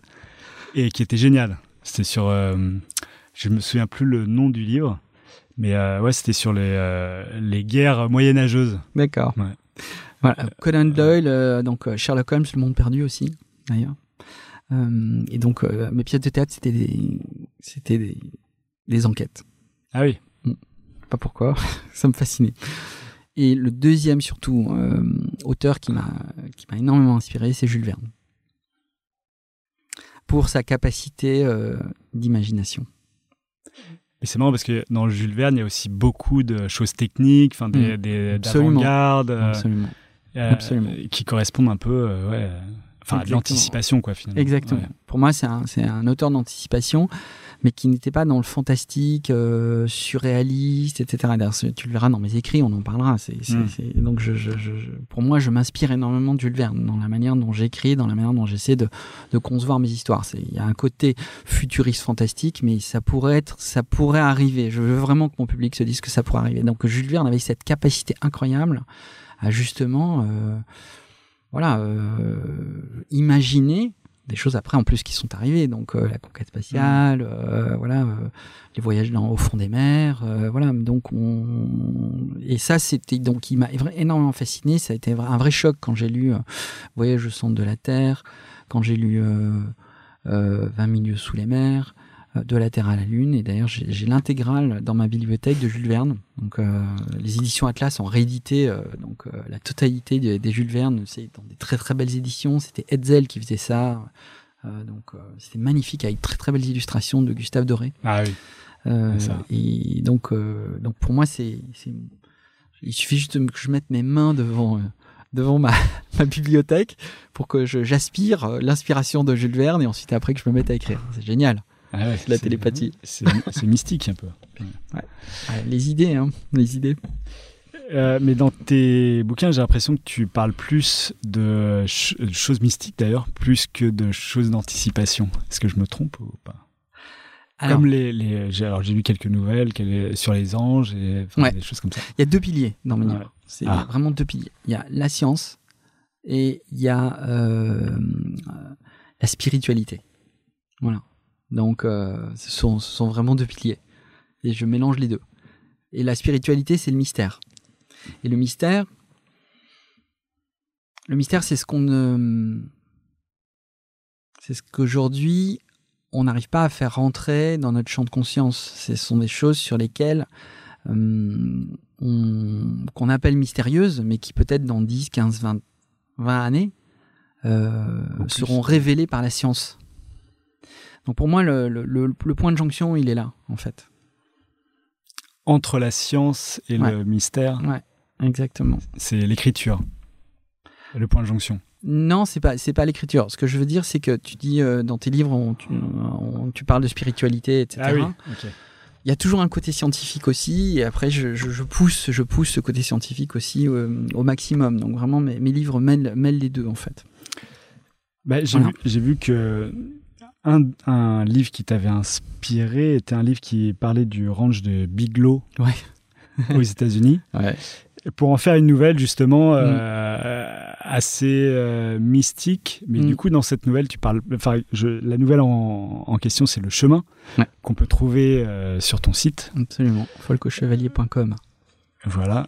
et qui était génial. C'était sur... Je me souviens plus le nom du livre, mais c'était sur les guerres moyenâgeuses. D'accord. Ouais. Voilà. Conan Doyle, donc Sherlock Holmes, Le Monde Perdu aussi, d'ailleurs. Et donc, mes pièces de théâtre, c'était des enquêtes. Ah oui. Bon, pas pourquoi, ça me fascinait. Et le deuxième, surtout, auteur qui m'a énormément inspiré, c'est Jules Verne. Pour sa capacité d'imagination. Mais c'est marrant parce que dans Jules Verne, il y a aussi beaucoup de choses techniques, des d'avant-garde. Absolument. qui correspondent un peu à de l'anticipation, quoi, finalement. Exactement. Ouais. Pour moi, c'est un auteur d'anticipation, mais qui n'était pas dans le fantastique, surréaliste, etc. D'ailleurs, tu le verras dans mes écrits, on en parlera. Donc, pour moi, je m'inspire énormément de Jules Verne, dans la manière dont j'écris, dans la manière dont j'essaie de concevoir mes histoires. Il y a un côté futuriste fantastique, mais ça pourrait arriver. Je veux vraiment que mon public se dise que ça pourrait arriver. Donc, Jules Verne avait cette capacité incroyable à justement imaginer des choses après en plus qui sont arrivées, donc la conquête spatiale, les voyages au fond des mers, et ça c'était, donc il m'a énormément fasciné. Ça a été un vrai choc quand j'ai lu Voyage au centre de la Terre, quand j'ai lu 20 milieux sous les mers, De la Terre à la Lune, et d'ailleurs j'ai l'intégrale dans ma bibliothèque de Jules Verne. Donc les éditions Atlas ont réédité la totalité des Jules Verne, c'est dans des très très belles éditions. C'était Hetzel qui faisait ça, c'était magnifique, avec très très belles illustrations de Gustave Doré. Ah oui. Et donc pour moi c'est il suffit juste que je mette mes mains devant ma bibliothèque pour que j'aspire l'inspiration de Jules Verne, et ensuite après que je me mette à écrire. C'est génial. Ah ouais, c'est la télépathie. C'est mystique un peu. Ouais. Les idées, hein, les idées. Mais dans tes bouquins, j'ai l'impression que tu parles plus de choses mystiques d'ailleurs, plus que de choses d'anticipation. Est-ce que je me trompe ou pas ? Comme j'ai lu quelques nouvelles sur les anges et des choses comme ça. Il y a deux piliers dans mes livres. C'est vraiment deux piliers. Il y a la science et il y a la spiritualité. Voilà. Donc, ce sont vraiment deux piliers. Et je mélange les deux. Et la spiritualité, c'est le mystère. Et le mystère, c'est ce c'est ce qu'aujourd'hui, on n'arrive pas à faire rentrer dans notre champ de conscience. Ce sont des choses sur lesquelles, qu'on appelle mystérieuses, mais qui peut-être dans 10, 15, 20 années, seront révélées par la science. Donc pour moi, le point de jonction, il est là, en fait. Entre la science et le mystère. Ouais, exactement. C'est l'écriture, le point de jonction. Non, c'est pas l'écriture. Ce que je veux dire, c'est que tu dis dans tes livres, tu parles de spiritualité, etc. Ah oui, ok. Il y a toujours un côté scientifique aussi, et après je pousse ce côté scientifique aussi au maximum. Donc vraiment, mes livres mêlent les deux, en fait. Bah, j'ai vu que... Un livre qui t'avait inspiré était un livre qui parlait du ranch de Bigelow aux États-Unis. Ouais. Pour en faire une nouvelle, justement, assez mystique. Mais du coup, dans cette nouvelle, tu parles. Enfin, la nouvelle en question, c'est le chemin qu'on peut trouver sur ton site. Absolument. folcochevalier.com. Voilà.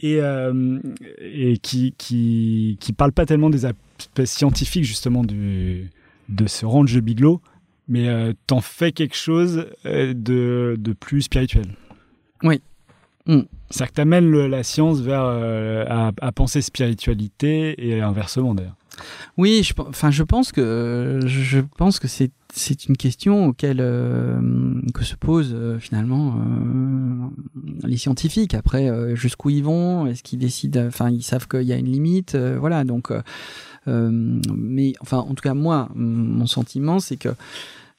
et qui parle pas tellement des aspects scientifiques, justement, de ce ranch de Bigelow, mais t'en fais quelque chose de plus spirituel. Oui. C'est-à-dire que t'amènes la science vers à penser spiritualité, et inversement d'ailleurs. Oui, je pense que c'est une question que se posent finalement les scientifiques. Après, jusqu'où ils vont, est-ce qu'ils décident, ils savent qu'il y a une limite, donc... mais enfin, en tout cas, moi, mon sentiment, c'est que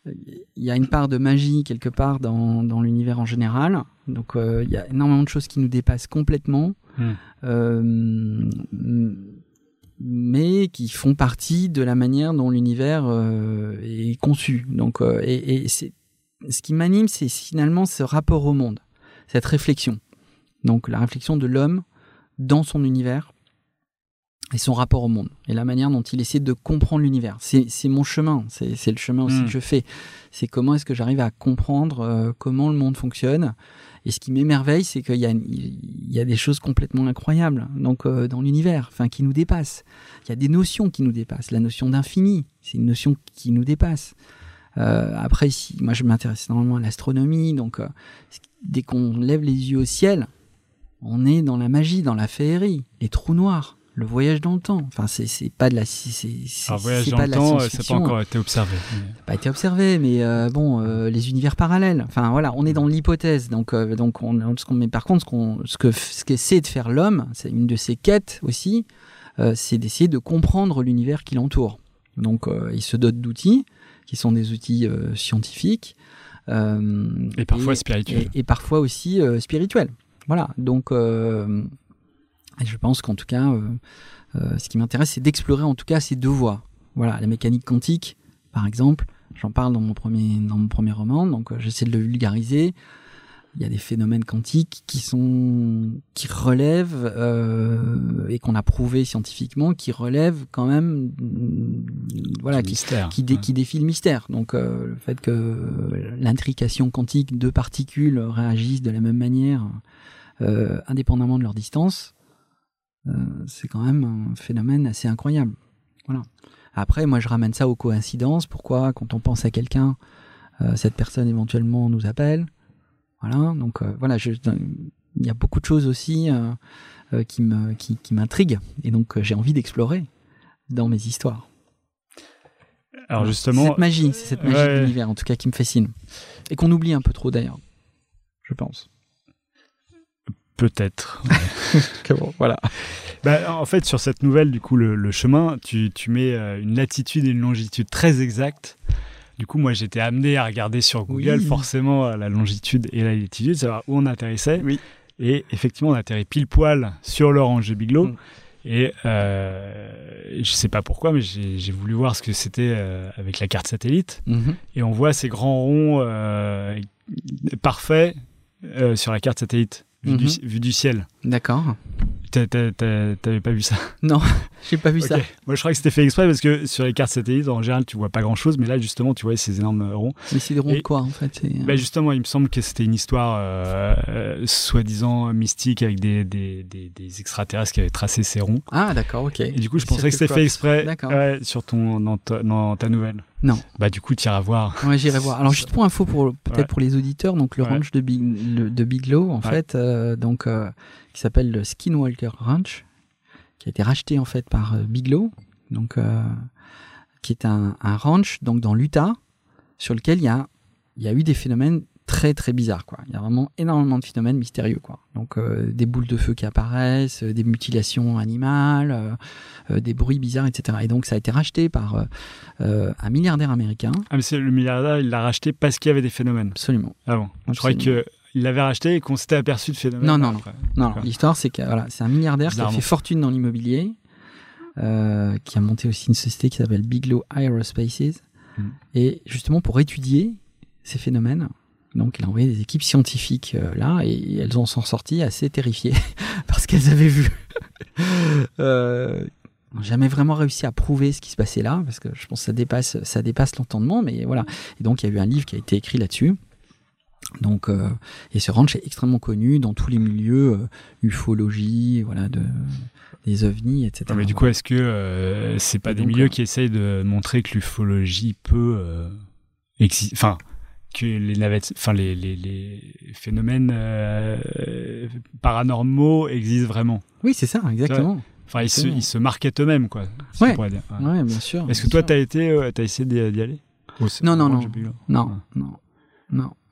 il y a une part de magie quelque part dans l'univers en général. Donc, il y a énormément de choses qui nous dépassent complètement, mais qui font partie de la manière dont l'univers est conçu. Donc, et c'est ce qui m'anime, c'est finalement ce rapport au monde, cette réflexion. Donc, la réflexion de l'homme dans son univers. Et son rapport au monde, et la manière dont il essaie de comprendre l'univers. C'est mon chemin, c'est le chemin aussi que je fais. C'est comment est-ce que j'arrive à comprendre comment le monde fonctionne. Et ce qui m'émerveille, c'est qu'il y a des choses complètement incroyables dans l'univers, qui nous dépassent. Il y a des notions qui nous dépassent. La notion d'infini, c'est une notion qui nous dépasse. Après, moi je m'intéresse énormément à l'astronomie, donc dès qu'on lève les yeux au ciel, on est dans la magie, dans la féerie, les trous noirs. le voyage dans le temps. Enfin, c'est pas de la science-fiction. Alors, voyage dans le temps, c'est pas encore été observé. Ça n'a pas été observé, mais bon, les univers parallèles. Enfin, voilà, on est dans l'hypothèse. Donc mais par contre, ce qu'essaie de faire l'homme, c'est une de ses quêtes aussi, c'est d'essayer de comprendre l'univers qui l'entoure. Donc, il se dote d'outils, qui sont des outils scientifiques. Et parfois spirituels. Et parfois aussi spirituels. Voilà, donc... je pense qu'en tout cas, ce qui m'intéresse, c'est d'explorer en tout cas ces deux voies. Voilà, la mécanique quantique, par exemple, j'en parle dans mon premier roman, donc j'essaie de le vulgariser. Il y a des phénomènes quantiques qui relèvent, et qu'on a prouvé scientifiquement, qui relèvent quand même, voilà, qui défient le mystère. Donc le fait que l'intrication quantique de particules réagissent de la même manière, indépendamment de leur distance, c'est quand même un phénomène assez incroyable. Voilà. Après, moi, je ramène ça aux coïncidences. Pourquoi, quand on pense à quelqu'un, cette personne éventuellement nous appelle. Voilà. Donc, voilà, il y a beaucoup de choses aussi qui m'intriguent et donc j'ai envie d'explorer dans mes histoires. Alors justement, c'est cette magie de l'univers, en tout cas, qui me fascine et qu'on oublie un peu trop d'ailleurs, je pense. Peut-être. Bon, voilà. Bah, en fait, sur cette nouvelle, du coup, le chemin, tu mets une latitude et une longitude très exactes. Du coup, moi, j'étais amené à regarder sur Google, forcément, la longitude et la latitude, savoir où on atterrissait. Oui. Et effectivement, on atterrit pile poil sur l'Orange Bigelow. Mmh. Et je ne sais pas pourquoi, mais j'ai voulu voir ce que c'était avec la carte satellite. Mmh. Et on voit ces grands ronds parfaits sur la carte satellite. Vu du ciel. D'accord. T'avais pas vu ça? Non, j'ai pas vu ça. Moi, je crois que c'était fait exprès parce que sur les cartes satellites, en général, tu vois pas grand chose, mais là, justement, tu vois ces énormes ronds. Mais c'est des ronds de quoi, en fait? Bah, justement, il me semble que c'était une histoire soi-disant mystique avec des extraterrestres qui avaient tracé ces ronds. Ah, d'accord, ok. Et du coup, je pensais que c'était fait exprès sur ta nouvelle. Non. Bah, du coup, tu iras voir. Ouais, j'irai voir. Alors, juste pour info, pour les auditeurs, donc le ranch de Bigelow, en fait, qui s'appelle le Skinwalker Ranch, qui a été racheté en fait par Bigelow, donc, qui est un ranch donc, dans l'Utah, sur lequel il y a eu des phénomènes très très bizarres. Il y a vraiment énormément de phénomènes mystérieux. Donc des boules de feu qui apparaissent, des mutilations animales, des bruits bizarres, etc. Et donc ça a été racheté par un milliardaire américain. Ah, mais le milliardaire, il l'a racheté parce qu'il y avait des phénomènes. Absolument. Ah bon. Je crois que... Il l'avait racheté et qu'on s'était aperçu de phénomène. Non. L'histoire, c'est que voilà, c'est un milliardaire qui a fait fortune dans l'immobilier, qui a monté aussi une société qui s'appelle Bigelow Aerospaces. Et justement, pour étudier ces phénomènes, donc il a envoyé des équipes scientifiques là, et elles en sont sorties assez terrifiées parce qu'elles avaient vu. N'ont jamais vraiment réussi à prouver ce qui se passait là, parce que je pense que ça dépasse l'entendement, mais voilà. Et donc, il y a eu un livre qui a été écrit là-dessus. Donc, et ce ranch est extrêmement connu dans tous les milieux, ufologie, voilà, des ovnis, etc. Non, mais du coup, est-ce que c'est pas des milieux qui essayent de montrer que l'ufologie peut exister, enfin, que les navettes, enfin les phénomènes paranormaux existent vraiment? Oui, c'est ça, exactement. Enfin, ils se marketent eux-mêmes, quoi. Si on pourrait dire. Ouais, bien sûr. Est-ce que toi, t'as essayé d'y aller? Non.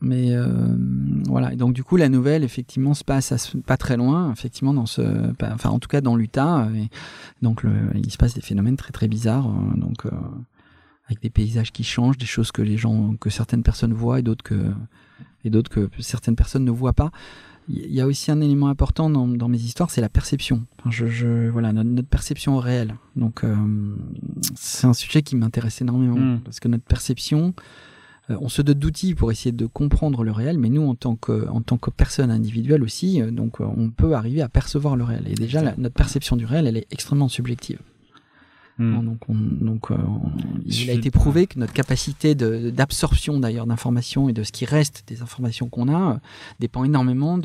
Mais voilà. Et donc du coup, la nouvelle effectivement se passe pas très loin, effectivement en tout cas dans l'Utah. Et donc il se passe des phénomènes très très bizarres, donc avec des paysages qui changent, des choses que certaines personnes voient et d'autres que certaines personnes ne voient pas. Il y a aussi un élément important dans mes histoires, c'est la perception. Enfin, voilà, notre perception au réel. Donc c'est un sujet qui m'intéresse énormément parce que notre perception. On se dote d'outils pour essayer de comprendre le réel, mais nous, en tant que personne individuelle aussi, donc on peut arriver à percevoir le réel. Et déjà, notre perception du réel, elle est extrêmement subjective. Il a été prouvé que notre capacité d'absorption, d'ailleurs, d'informations et de ce qui reste des informations qu'on a dépend énormément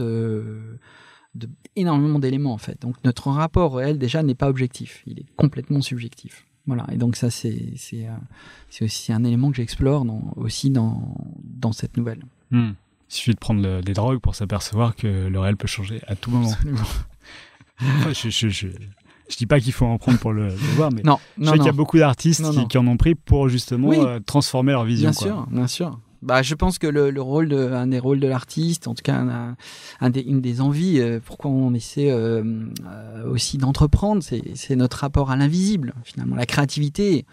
énormément d'éléments, en fait. Donc, notre rapport au réel, déjà, n'est pas objectif. Il est complètement subjectif. Voilà, et donc ça c'est aussi un élément que j'explore dans cette nouvelle. Il suffit de prendre des drogues pour s'apercevoir que le réel peut changer à tout moment. Absolument. Je dis pas qu'il faut en prendre pour le voir, mais non, je sais qu'il y a beaucoup d'artistes qui en ont pris pour justement transformer leur vision. Bien sûr. Bah, je pense que le rôle de, un des rôles de l'artiste, en tout cas une des envies, pourquoi on essaie aussi d'entreprendre, c'est notre rapport à l'invisible. Finalement, la créativité,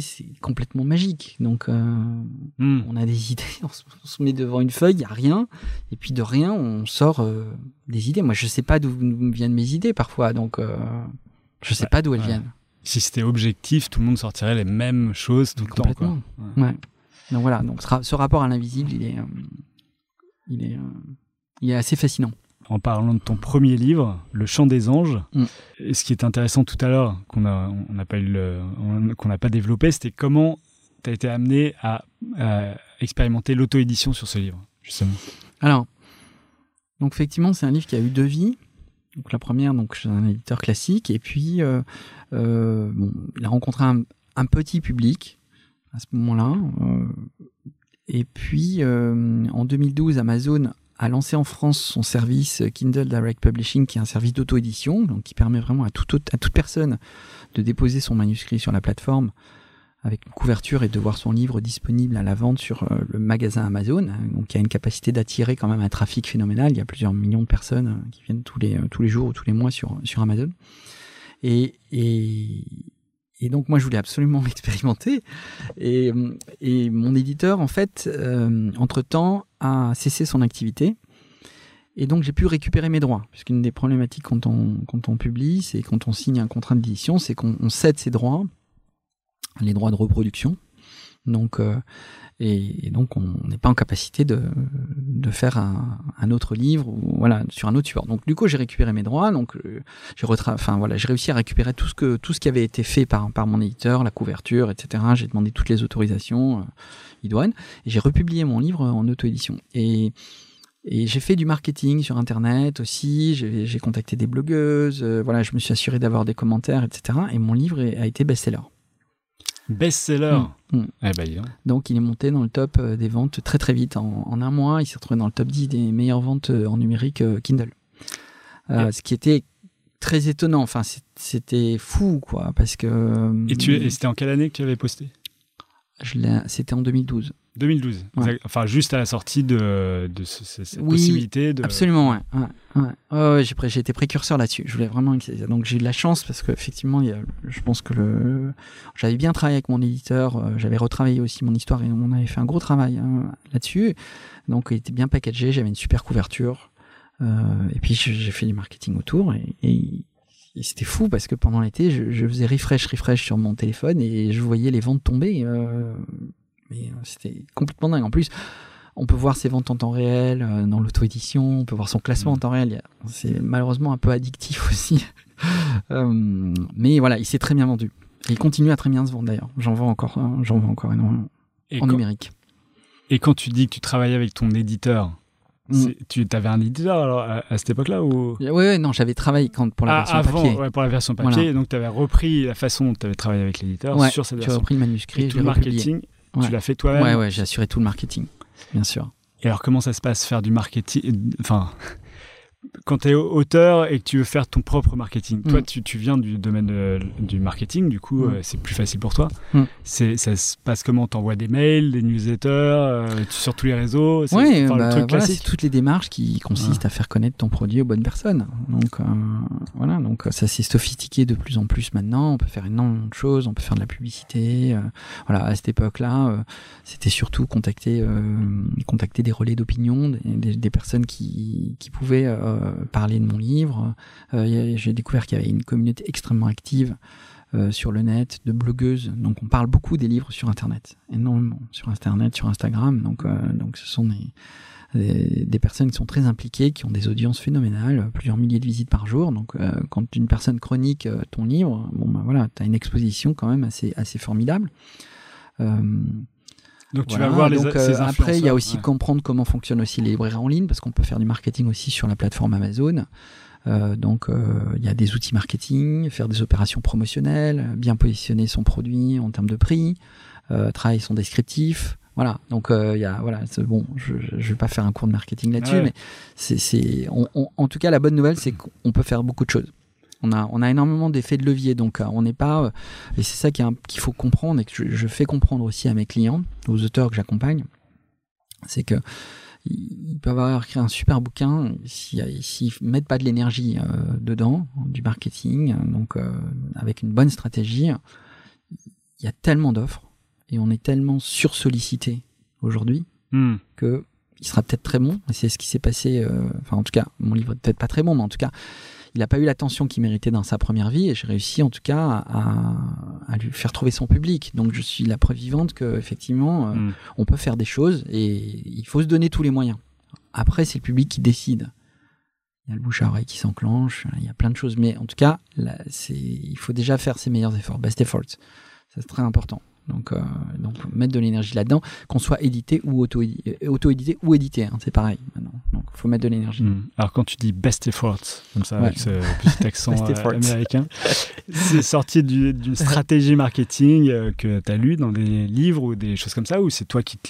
c'est complètement magique. Donc, on a des idées, on se met devant une feuille, il n'y a rien, et puis de rien, on sort des idées. Moi, je ne sais pas d'où viennent mes idées parfois, donc je ne sais pas d'où elles viennent. Si c'était objectif, tout le monde sortirait les mêmes choses tout le temps. Complètement. Ouais. Donc voilà, donc ce rapport à l'invisible, il est assez fascinant. En parlant de ton premier livre, Le Chant des Anges, ce qui est intéressant tout à l'heure, qu'on n'a pas développé, c'était comment tu as été amené à expérimenter l'auto-édition sur ce livre, justement. Alors, donc effectivement, c'est un livre qui a eu deux vies. Donc la première, chez un éditeur classique, et puis il a rencontré un petit public à ce moment-là. Et puis en 2012, Amazon a lancé en France son service Kindle Direct Publishing, qui est un service d'auto-édition, donc qui permet vraiment à toute personne de déposer son manuscrit sur la plateforme avec une couverture et de voir son livre disponible à la vente sur le magasin Amazon. Donc il y a une capacité d'attirer quand même un trafic phénoménal. Il y a plusieurs millions de personnes qui viennent tous les jours ou tous les mois sur Amazon. Et donc moi je voulais absolument m'expérimenter. Et mon éditeur en fait, entre-temps, a cessé son activité. Et donc j'ai pu récupérer mes droits. Puisqu'une des problématiques quand on publie, c'est quand on signe un contrat d'édition, c'est qu'on cède ses droits, les droits de reproduction, donc, et donc on n'est pas en capacité de faire un autre livre ou, voilà, sur un autre support. Donc du coup j'ai récupéré mes droits, donc j'ai réussi à récupérer tout ce qui avait été fait par mon éditeur, la couverture, etc. J'ai demandé toutes les autorisations idoines, et j'ai republié mon livre en auto-édition. Et j'ai fait du marketing sur Internet aussi, j'ai contacté des blogueuses, je me suis assuré d'avoir des commentaires, etc. Et mon livre a été best-seller. Best-seller. Eh ben, donc il est monté dans le top des ventes très très vite. En un mois, il s'est retrouvé dans le top 10 des meilleures ventes en numérique Kindle. Ce qui était très étonnant. Enfin, c'était fou, quoi, parce que. Et c'était en quelle année que tu avais posté ? C'était en 2012. 2012. Ouais. Enfin, juste à la sortie de cette possibilité. Absolument, ouais. J'ai été précurseur là-dessus. Je voulais vraiment. Donc, j'ai eu de la chance parce qu'effectivement, je pense que j'avais bien travaillé avec mon éditeur. J'avais retravaillé aussi mon histoire et on avait fait un gros travail là-dessus. Donc, il était bien packagé. J'avais une super couverture. Et puis, j'ai fait du marketing autour. Et c'était fou parce que pendant l'été, je faisais refresh sur mon téléphone et je voyais les ventes tomber. Mais c'était complètement dingue. En plus, on peut voir ses ventes en temps réel dans l'auto-édition, on peut voir son classement en temps réel. C'est malheureusement un peu addictif aussi. Mais voilà, il s'est très bien vendu. Et il continue à très bien se vendre d'ailleurs. J'en vends encore énormément en numérique. Et quand tu dis que tu travailles avec ton éditeur, tu avais un éditeur alors, à cette époque-là ou... Oui, non, j'avais travaillé pour la version papier. Avant, pour la version papier. Voilà. Et donc, tu avais repris la façon dont tu avais travaillé avec l'éditeur sur cette version. Tu as repris le manuscrit. Et tout le marketing, tu l'as fait toi-même. Oui, j'ai assuré tout le marketing, bien sûr. Et alors, comment ça se passe, faire du marketing ? Enfin, quand tu es auteur et que tu veux faire ton propre marketing, toi, tu viens du domaine du marketing, du coup, c'est plus facile pour toi. Ça se passe comment ? Tu envoies des mails, des newsletters, sur tous les réseaux ? Oui, c'est toutes les démarches qui consistent à faire connaître ton produit aux bonnes personnes. Donc, ça s'est sophistiqué de plus en plus maintenant. On peut faire énormément de choses, on peut faire de la publicité. À cette époque-là, c'était surtout contacter des relais d'opinion, des personnes qui pouvaient... parler de mon livre. J'ai découvert qu'il y avait une communauté extrêmement active sur le net, de blogueuses. Donc on parle beaucoup des livres sur Internet, énormément sur Internet, sur Instagram. Donc ce sont des personnes qui sont très impliquées, qui ont des audiences phénoménales, plusieurs milliers de visites par jour. Donc quand une personne chronique ton livre, t'as une exposition quand même assez formidable. Donc tu vas voir ces influenceurs. Après, il y a aussi comprendre comment fonctionnent aussi les librairies en ligne, parce qu'on peut faire du marketing aussi sur la plateforme Amazon. Il y a des outils marketing, faire des opérations promotionnelles, bien positionner son produit en termes de prix, travailler son descriptif. Voilà. Donc je vais pas faire un cours de marketing là-dessus, mais en tout cas, la bonne nouvelle, c'est qu'on peut faire beaucoup de choses. On a énormément d'effets de levier, donc on n'est pas... et c'est ça qu'il faut comprendre et que je fais comprendre aussi à mes clients, aux auteurs que j'accompagne, c'est que ils peuvent avoir créé un super bouquin, s'ils ne mettent pas de l'énergie dedans, du marketing, donc avec une bonne stratégie, il y a tellement d'offres et on est tellement sursollicité aujourd'hui que il sera peut-être très bon, et c'est ce qui s'est passé, enfin en tout cas, mon livre est peut-être pas très bon, mais en tout cas, il n'a pas eu l'attention qu'il méritait dans sa première vie, et j'ai réussi en tout cas à lui faire trouver son public. Donc je suis la preuve vivante qu'effectivement, on peut faire des choses, et il faut se donner tous les moyens. Après, c'est le public qui décide. Il y a le bouche à oreille qui s'enclenche, il y a plein de choses, mais en tout cas, là, il faut déjà faire ses meilleurs efforts, best efforts. Ça, c'est très important. Donc mettre de l'énergie là-dedans, qu'on soit édité ou auto-édité ou édité, hein, c'est pareil maintenant. Donc il faut mettre de l'énergie. Alors quand tu dis best efforts, comme ça avec ce petit accent américain, c'est sorti d'une stratégie marketing que tu as lu dans des livres ou des choses comme ça, ou c'est toi qui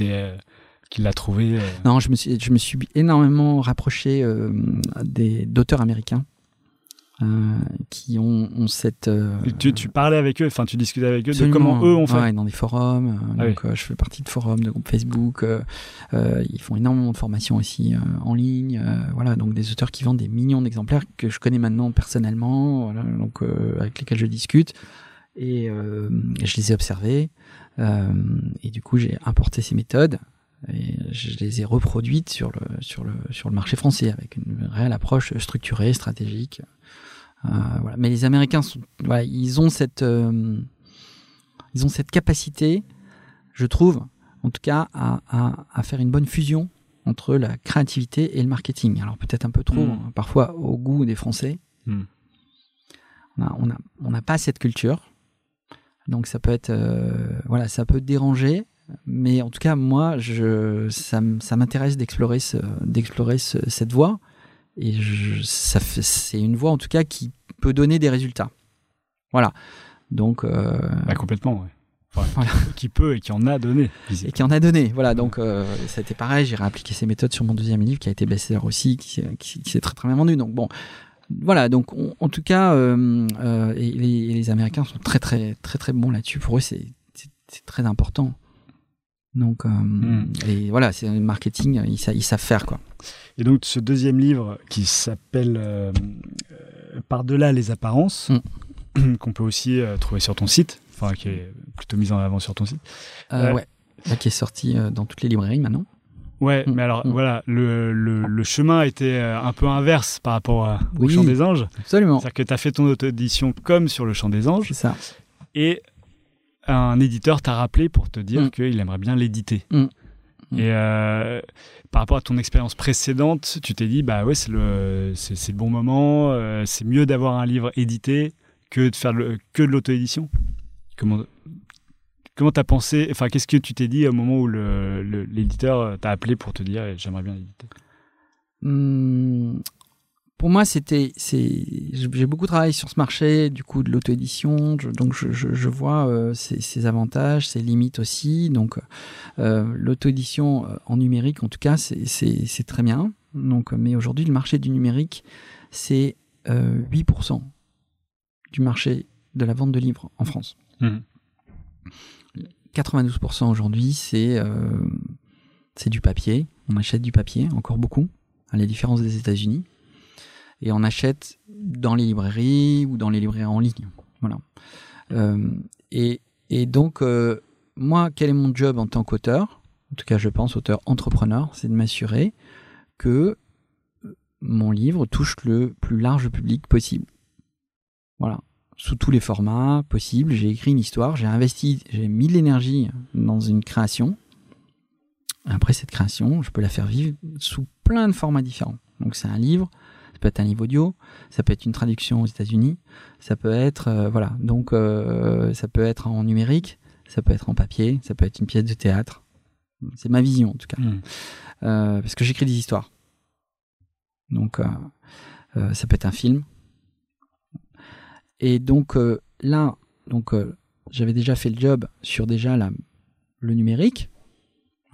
l'as trouvé Non, je me suis énormément rapproché d'auteurs américains. Qui ont cette... Tu parlais avec eux, enfin tu discutais avec eux de comment eux ont fait. Ouais, dans des forums, donc je fais partie de forums, de groupes Facebook, ils font énormément de formations aussi en ligne, voilà, donc des auteurs qui vendent des millions d'exemplaires que je connais maintenant personnellement, voilà, donc avec lesquels je discute, et je les ai observés, et du coup j'ai importé ces méthodes, et je les ai reproduites sur le marché français avec une réelle approche structurée, stratégique. Voilà. Mais les Américains ils ont cette capacité, je trouve, en tout cas, à faire une bonne fusion entre la créativité et le marketing. Alors peut-être un peu trop, parfois au goût des Français. On n'a pas cette culture, donc ça peut être, voilà, ça peut déranger. Mais en tout cas, moi, ça m'intéresse d'explorer cette voie. Et c'est une voie, en tout cas, qui peut donner des résultats. Voilà. Donc, complètement, oui. Enfin, voilà. Qui peut et qui en a donné. Et qui en a donné, voilà. Donc, ça a été pareil. J'ai réappliqué ces méthodes sur mon deuxième livre, qui a été best-seller aussi, qui s'est très, très bien vendu. Donc, bon, voilà. Donc, en tout cas, les Américains sont très, très, très, très bons là-dessus. Pour eux, c'est très important. Donc, et voilà, c'est le marketing, ils savent faire, quoi. Et donc, ce deuxième livre qui s'appelle Par-delà les apparences, qu'on peut aussi trouver sur ton site, enfin, qui est plutôt mis en avant sur ton site. Ouais, là, qui est sorti dans toutes les librairies maintenant. Ouais, mais alors, voilà, le chemin était un peu inverse par rapport au Chant des Anges. Absolument. C'est-à-dire que tu as fait ton auto-édition comme sur le Chant des Anges. C'est ça. Et un éditeur t'a rappelé pour te dire qu'il aimerait bien l'éditer. Et par rapport à ton expérience précédente, tu t'es dit, bah ouais, c'est le bon moment, c'est mieux d'avoir un livre édité que de faire de l'auto-édition. Comment t'as pensé, enfin, qu'est-ce que tu t'es dit au moment où l'éditeur t'a appelé pour te dire, j'aimerais bien l'éditer? Pour moi, j'ai beaucoup travaillé sur ce marché, du coup, de l'auto-édition, donc je vois ses avantages, ses limites aussi. Donc, l'auto-édition en numérique, en tout cas, c'est très bien. Donc, mais aujourd'hui, le marché du numérique, c'est 8% du marché de la vente de livres en France. 92% aujourd'hui, c'est du papier. On achète du papier, encore beaucoup, à la différence des États-Unis. Et on achète dans les librairies ou dans les librairies en ligne. Voilà. Et donc, moi, quel est mon job en tant qu'auteur ? En tout cas, je pense, auteur-entrepreneur, c'est de m'assurer que mon livre touche le plus large public possible. Voilà. Sous tous les formats possibles, j'ai écrit une histoire, j'ai investi, j'ai mis de l'énergie dans une création. Après cette création, je peux la faire vivre sous plein de formats différents. Donc, c'est un livre... Ça peut être un livre audio, ça peut être une traduction aux États-Unis, ça peut être voilà. Donc ça peut être en numérique, ça peut être en papier, ça peut être une pièce de théâtre. C'est ma vision en tout cas, parce que j'écris des histoires. Donc ça peut être un film. Et donc là, donc j'avais déjà fait le job sur déjà le numérique.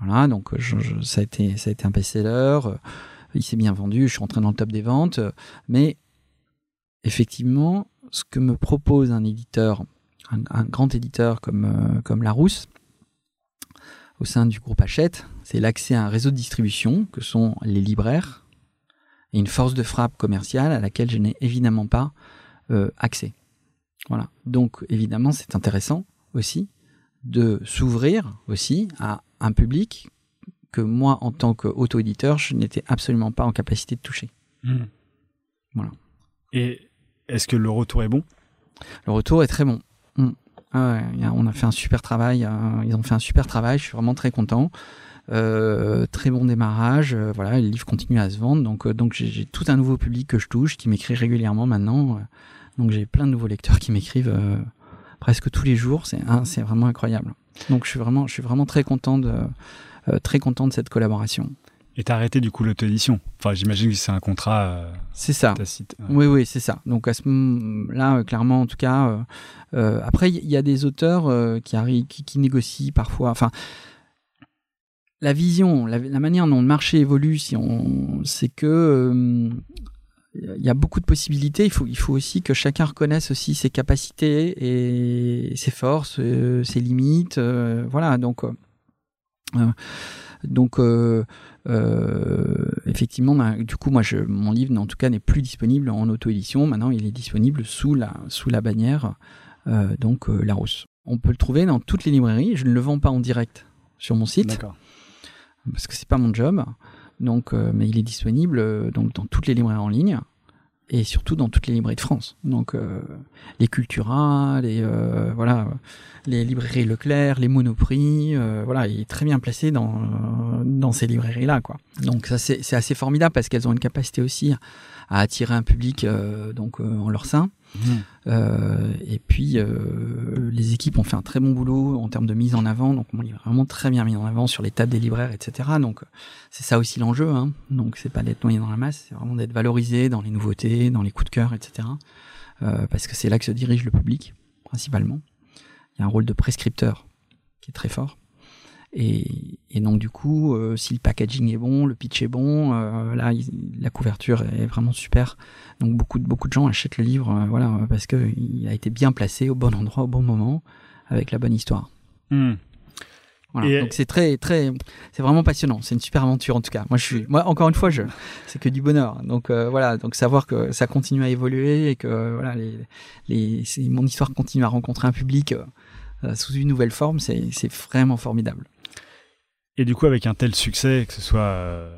Voilà, donc ça a été un best-seller. Il s'est bien vendu, je suis rentré dans le top des ventes, mais effectivement, ce que me propose un éditeur, un grand éditeur comme Larousse, au sein du groupe Hachette, c'est l'accès à un réseau de distribution que sont les libraires et une force de frappe commerciale à laquelle je n'ai évidemment pas accès. Voilà. Donc évidemment, c'est intéressant aussi de s'ouvrir aussi à un public que moi, en tant qu'auto-éditeur, je n'étais absolument pas en capacité de toucher. Mmh. Voilà. Et est-ce que le retour est bon ? Le retour est très bon. Mmh. Ah ouais, on a fait un super travail, ils ont fait un super travail, je suis vraiment très content. Très bon démarrage, voilà, le livre continue à se vendre, donc j'ai tout un nouveau public que je touche, qui m'écrit régulièrement maintenant. Donc j'ai plein de nouveaux lecteurs qui m'écrivent presque tous les jours, c'est vraiment incroyable. Donc je suis vraiment très content de cette collaboration. Et t'as arrêté du coup l'auto-édition. Enfin, j'imagine que c'est un contrat c'est ça. Tacite. Ouais. Oui, c'est ça. Donc à ce moment-là, clairement, en tout cas... après, il y a des auteurs qui négocient parfois... Enfin, la vision, la manière dont le marché évolue, c'est que... il y a beaucoup de possibilités. Il faut aussi que chacun reconnaisse aussi ses capacités et ses forces, ses limites. Voilà, donc... effectivement, du coup, moi, mon livre, en tout cas, n'est plus disponible en auto-édition. Maintenant, il est disponible sous la bannière Larousse. On peut le trouver dans toutes les librairies. Je ne le vends pas en direct sur mon site. D'accord. Parce que c'est pas mon job. Donc, mais il est disponible dans toutes les librairies en ligne et surtout dans toutes les librairies de France. Donc, les Cultura, les librairies Leclerc, les Monoprix, voilà, il est très bien placé dans ces librairies-là, quoi. Donc ça, c'est assez formidable parce qu'elles ont une capacité aussi à attirer un public en leur sein. Mmh. Et puis, les équipes ont fait un très bon boulot en termes de mise en avant. Donc, mon livre est vraiment très bien mis en avant sur les tables des libraires, etc. Donc, c'est ça aussi l'enjeu, hein. Donc, c'est pas d'être noyé dans la masse, c'est vraiment d'être valorisé dans les nouveautés, dans les coups de cœur, etc. Parce que c'est là que se dirige le public, principalement. Il y a un rôle de prescripteur qui est très fort. Et donc, du coup, si le packaging est bon, le pitch est bon, la couverture est vraiment super. Donc, beaucoup de gens achètent le livre, parce qu'il a été bien placé au bon endroit, au bon moment, avec la bonne histoire. Mmh. Voilà. Et donc, c'est très, très, c'est vraiment passionnant. C'est une super aventure, en tout cas. Moi, encore une fois, c'est que du bonheur. Donc, voilà. Donc, savoir que ça continue à évoluer et que, voilà, mon histoire continue à rencontrer un public sous une nouvelle forme, c'est vraiment formidable. Et du coup, avec un tel succès, que ce soit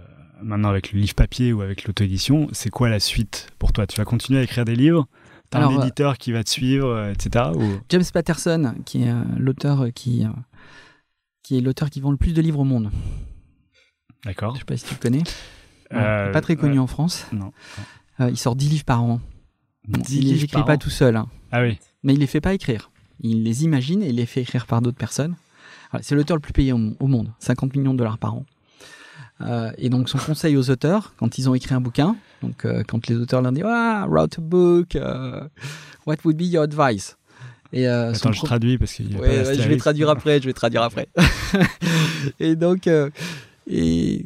maintenant avec le livre papier ou avec l'auto-édition, c'est quoi la suite pour toi ? Tu vas continuer à écrire des livres ? T'as un éditeur qui va te suivre, etc. James Patterson, qui est l'auteur qui vend le plus de livres au monde. D'accord. Je ne sais pas si tu le connais. Il n'est pas très connu en France. Non. Il sort 10 livres par an. Bon, il ne les écrit pas tout seul. Hein. Ah oui. Mais il ne les fait pas écrire. Il les imagine et les fait écrire par d'autres personnes. C'est l'auteur le plus payé au monde, 50 millions de dollars par an. Et donc, son conseil aux auteurs, quand ils ont écrit un bouquin, donc quand les auteurs leur disent « Ah, wrote a book, what would be your advice ?» Attends, je traduis parce qu'il y a pas l'astérix. Je vais traduire après, Et donc, il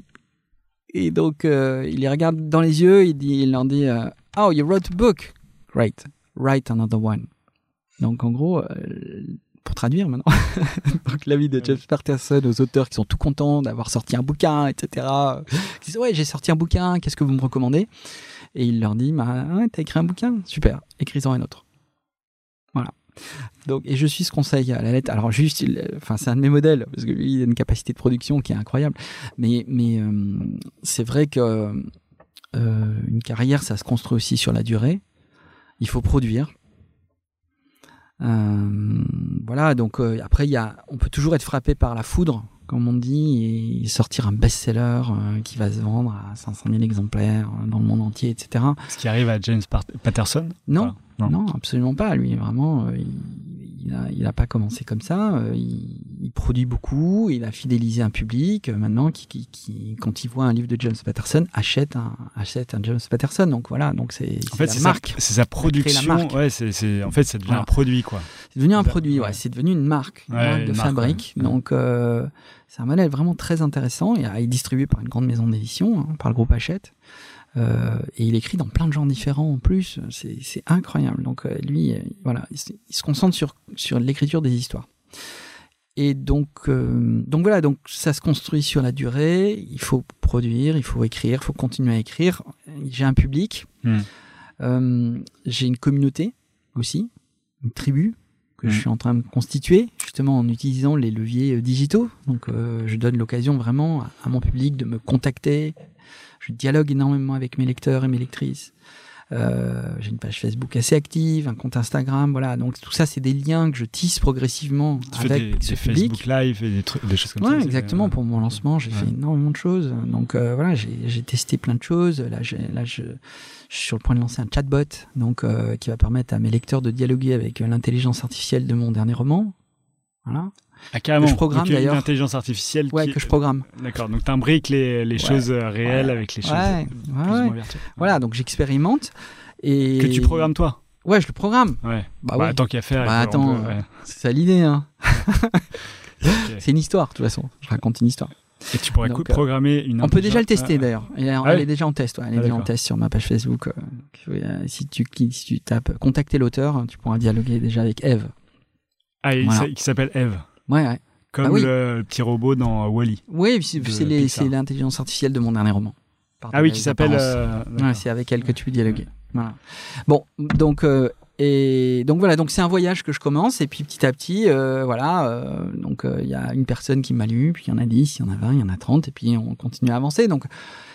les regarde dans les yeux, il leur dit « Oh, you wrote a book. Great. Write another one. » Donc, en gros... pour traduire maintenant, donc l'avis de James Patterson aux auteurs qui sont tout contents d'avoir sorti un bouquin, etc. Ils disent « Ouais, j'ai sorti un bouquin, qu'est-ce que vous me recommandez ?» Et il leur dit « T'as écrit un bouquin ? Super, écris-en un autre. » Voilà. Donc, et je suis ce conseil à la lettre. Alors juste, c'est un de mes modèles, parce que lui, il a une capacité de production qui est incroyable. Mais c'est vrai qu'une carrière, ça se construit aussi sur la durée. Il faut produire. Après on peut toujours être frappé par la foudre, comme on dit, et sortir un best-seller qui va se vendre à 500 000 exemplaires dans le monde entier, etc. Ce qui arrive à James Patterson ? Non, absolument pas. Lui, vraiment, il n'a pas commencé comme ça. Il produit beaucoup, il a fidélisé un public. Maintenant, qui quand il voit un livre de James Patterson, achète un James Patterson. Donc voilà, c'est la marque. C'est sa production. Ouais, en fait, ça devient un produit, quoi. C'est devenu un produit, ouais. C'est devenu une marque, une marque de fabrique. Ouais. Donc, c'est un modèle vraiment très intéressant. Il est distribué par une grande maison d'édition, par le groupe Hachette. Et il écrit dans plein de genres différents en plus, c'est incroyable. Donc lui, voilà, il se concentre sur l'écriture des histoires. Et donc voilà, donc ça se construit sur la durée, il faut produire, il faut écrire, il faut continuer à écrire. J'ai un public, j'ai une communauté aussi, une tribu que je suis en train de constituer, justement en utilisant les leviers digitaux. Donc je donne l'occasion vraiment à mon public de me contacter. Je dialogue énormément avec mes lecteurs et mes lectrices. J'ai une page Facebook assez active, un compte Instagram, voilà. Donc tout ça, c'est des liens que je tisse progressivement avec ce public. Facebook Live et des choses comme ça. Ouais, exactement. Pour mon lancement, j'ai fait énormément de choses. Donc voilà, j'ai testé plein de choses. Là, je suis sur le point de lancer un chatbot, donc qui va permettre à mes lecteurs de dialoguer avec l'intelligence artificielle de mon dernier roman. Voilà. Ah, carrément. Que je programme donc, d'ailleurs. L'intelligence artificielle. Ouais, que je programme. D'accord. Donc t'imbriques les choses réelles avec les choses plus ou moins virtuelles. Voilà. Donc j'expérimente et que tu programmes toi. Ouais, je le programme. Ouais. Bah, tant qu'à faire. Bah attends. C'est ça l'idée, hein. Okay. C'est une histoire de toute façon. Je raconte une histoire. Et tu pourrais programmer une. On peut déjà le tester d'ailleurs. Elle est déjà en test. Elle est déjà en test sur ma page Facebook. Si tu tapes contacter l'auteur, tu pourras dialoguer déjà avec Eve. Ah, qui s'appelle Eve. Ouais. Comme le petit robot dans Wall-E. Oui, c'est l'intelligence artificielle de mon dernier roman. Qui s'appelle... c'est avec elle que tu peux dialoguer. Voilà. Bon, donc c'est un voyage que je commence, et puis petit à petit, il y a une personne qui m'a lu, puis il y en a 10, il y en a 20, il y en a 30, et puis on continue à avancer. Donc,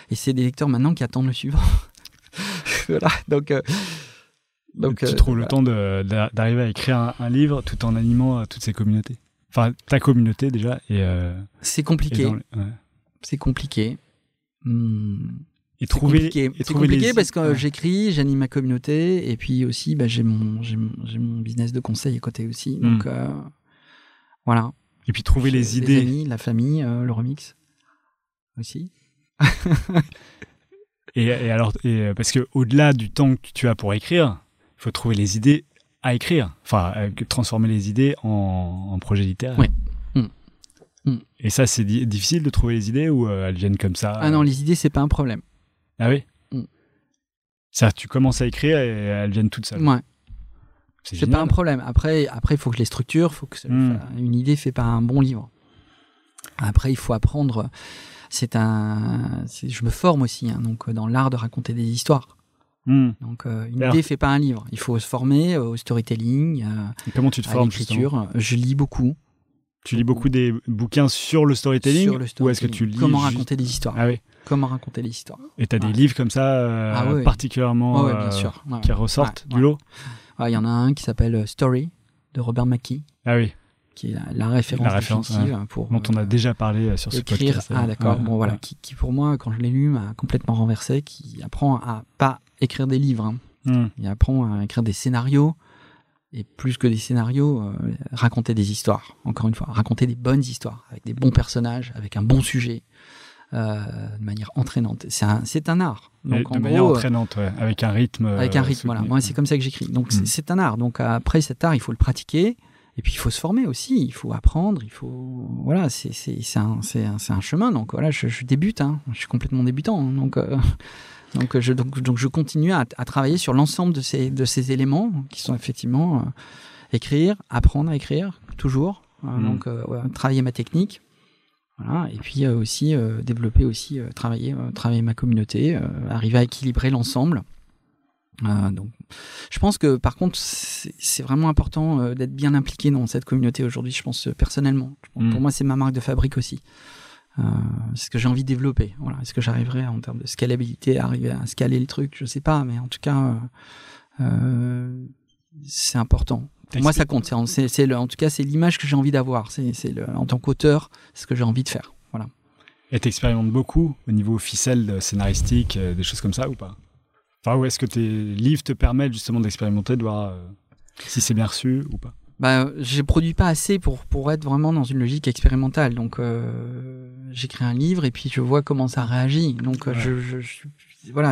et c'est des lecteurs maintenant qui attendent le suivant. Voilà, donc... tu trouves le temps d'arriver à écrire un livre tout en animant toutes ces communautés. Enfin, ta communauté déjà. C'est compliqué. C'est compliqué. C'est compliqué parce que j'écris, j'anime ma communauté et puis aussi j'ai mon business de conseil à côté aussi. Donc voilà. Et puis trouver les idées. Les amis, la famille, le remix aussi. et alors, parce que au-delà du temps que tu as pour écrire, il faut trouver les idées à écrire, enfin transformer les idées en projet littéraire. Oui. Et ça, c'est difficile de trouver les idées ou elles viennent comme ça? Ah non, les idées, c'est pas un problème. Ah oui. Ça, tu commences à écrire et elles viennent toutes seules. Ouais. C'est pas un problème. Après, il faut que je les structure. Faut que une idée fait pas un bon livre. Après, il faut apprendre. Je me forme aussi, hein, donc dans l'art de raconter des histoires. Donc idée fait pas un livre, il faut se former au storytelling. Comment tu te formes? Je lis beaucoup. Tu lis beaucoup des bouquins sur le storytelling, ou est-ce que tu lis comment raconter des histoires? Ah oui. Comment raconter les histoires. Et tu as des livres comme ça particulièrement bien sûr. Qui ressortent du lot. Il y en a un qui s'appelle Story de Robert McKee. Ah oui. Qui est la référence définitive pour dont on a déjà parlé sur ce podcast. Ah d'accord. Bon voilà, qui pour moi quand je l'ai lu m'a complètement renversé, qui apprend à pas écrire des livres. Il apprend à écrire des scénarios et plus que des scénarios, raconter des histoires. Encore une fois, raconter des bonnes histoires avec des bons personnages, avec un bon sujet, de manière entraînante. C'est un art. Donc, en manière entraînante, avec un rythme. Avec un rythme, voilà. Moi, c'est comme ça que j'écris. Donc c'est un art. Donc après cet art, il faut le pratiquer. Et puis il faut se former aussi, il faut apprendre, il faut voilà, c'est un chemin. Donc voilà, je débute, hein. Je suis complètement débutant, hein. Donc je continue à travailler sur l'ensemble de ces éléments qui sont effectivement écrire, apprendre à écrire toujours, travailler ma technique, voilà, et puis aussi développer aussi travailler ma communauté, arriver à équilibrer l'ensemble. Donc, je pense que par contre c'est vraiment important d'être bien impliqué dans cette communauté aujourd'hui, je pense personnellement. Pour moi, c'est ma marque de fabrique aussi. C'est ce que j'ai envie de développer. Voilà. Est-ce que j'arriverai en termes de scalabilité à arriver à scaler le truc? Je sais pas, mais en tout cas, c'est important. Pour moi, ça compte. En tout cas, c'est l'image que j'ai envie d'avoir. En tant qu'auteur, c'est ce que j'ai envie de faire. Voilà. Et t'expérimentes beaucoup au niveau ficelle scénaristique, des choses comme ça ou pas? Enfin, ou est-ce que tes livres te permettent justement d'expérimenter, de voir si c'est bien reçu ou pas? Bah, je produis pas assez pour être vraiment dans une logique expérimentale. Donc, j'écris un livre et puis je vois comment ça réagit. Donc,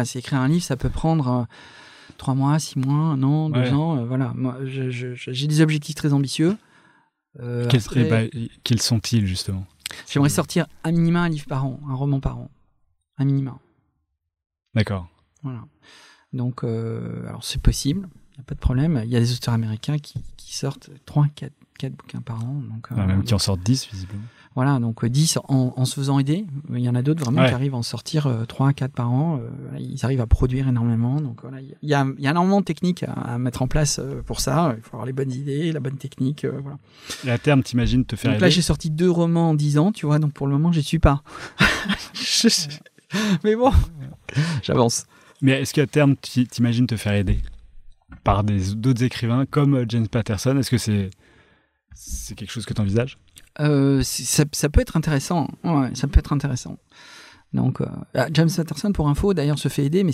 c'est écrire un livre, ça peut prendre 3 mois, 6 mois, 1 an, 2 ans. Voilà. Moi, j'ai des objectifs très ambitieux. Quels sont-ils justement? J'aimerais sortir à minima un livre par an, un roman par an. À minima. D'accord. Voilà. Donc, alors c'est possible, il n'y a pas de problème. Il y a des auteurs américains qui sortent 3-4 bouquins par an. Donc, même qui en sortent 10, visiblement. Voilà, donc 10 en se faisant aider. Il y en a d'autres vraiment qui arrivent à en sortir 3-4 par an. Ils arrivent à produire énormément. Donc voilà, il y a énormément de techniques à mettre en place pour ça. Il faut avoir les bonnes idées, la bonne technique. Voilà. Et à terme, t'imagines te faire aider. Donc là, j'ai sorti 2 romans en 10 ans, tu vois. Donc pour le moment, j'y suis pas. Mais bon, j'avance. Mais est-ce qu'à terme, t'imagines te faire aider par d'autres écrivains comme James Patterson? Est-ce que c'est quelque chose que t'envisages? Ça peut être intéressant. Ouais, ça peut être intéressant. Donc, James Patterson, pour info, d'ailleurs, se fait aider, mais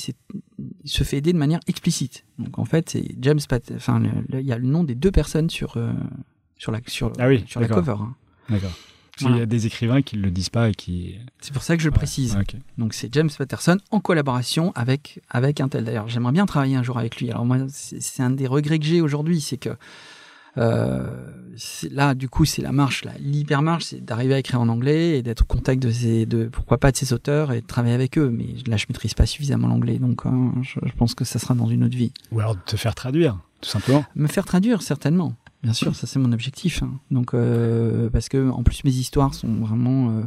il se fait aider de manière explicite. Donc, en fait, c'est James Patterson. Il y a le nom des 2 personnes sur la cover. Hein. D'accord. Voilà. Il y a des écrivains qui ne le disent pas et qui. C'est pour ça que je le précise. Ah, okay. Donc, c'est James Patterson en collaboration avec un tel. D'ailleurs, j'aimerais bien travailler un jour avec lui. Alors, moi, c'est un des regrets que j'ai aujourd'hui, c'est que. Là, du coup, c'est la marche, l'hypermarche, c'est d'arriver à écrire en anglais et d'être au contact de ces auteurs et de travailler avec eux. Mais là, je maîtrise pas suffisamment l'anglais, donc je pense que ça sera dans une autre vie. Ou alors de te faire traduire, tout simplement. Me faire traduire, certainement. Bien sûr, ça c'est mon objectif. Hein. Donc, parce que en plus, mes histoires sont vraiment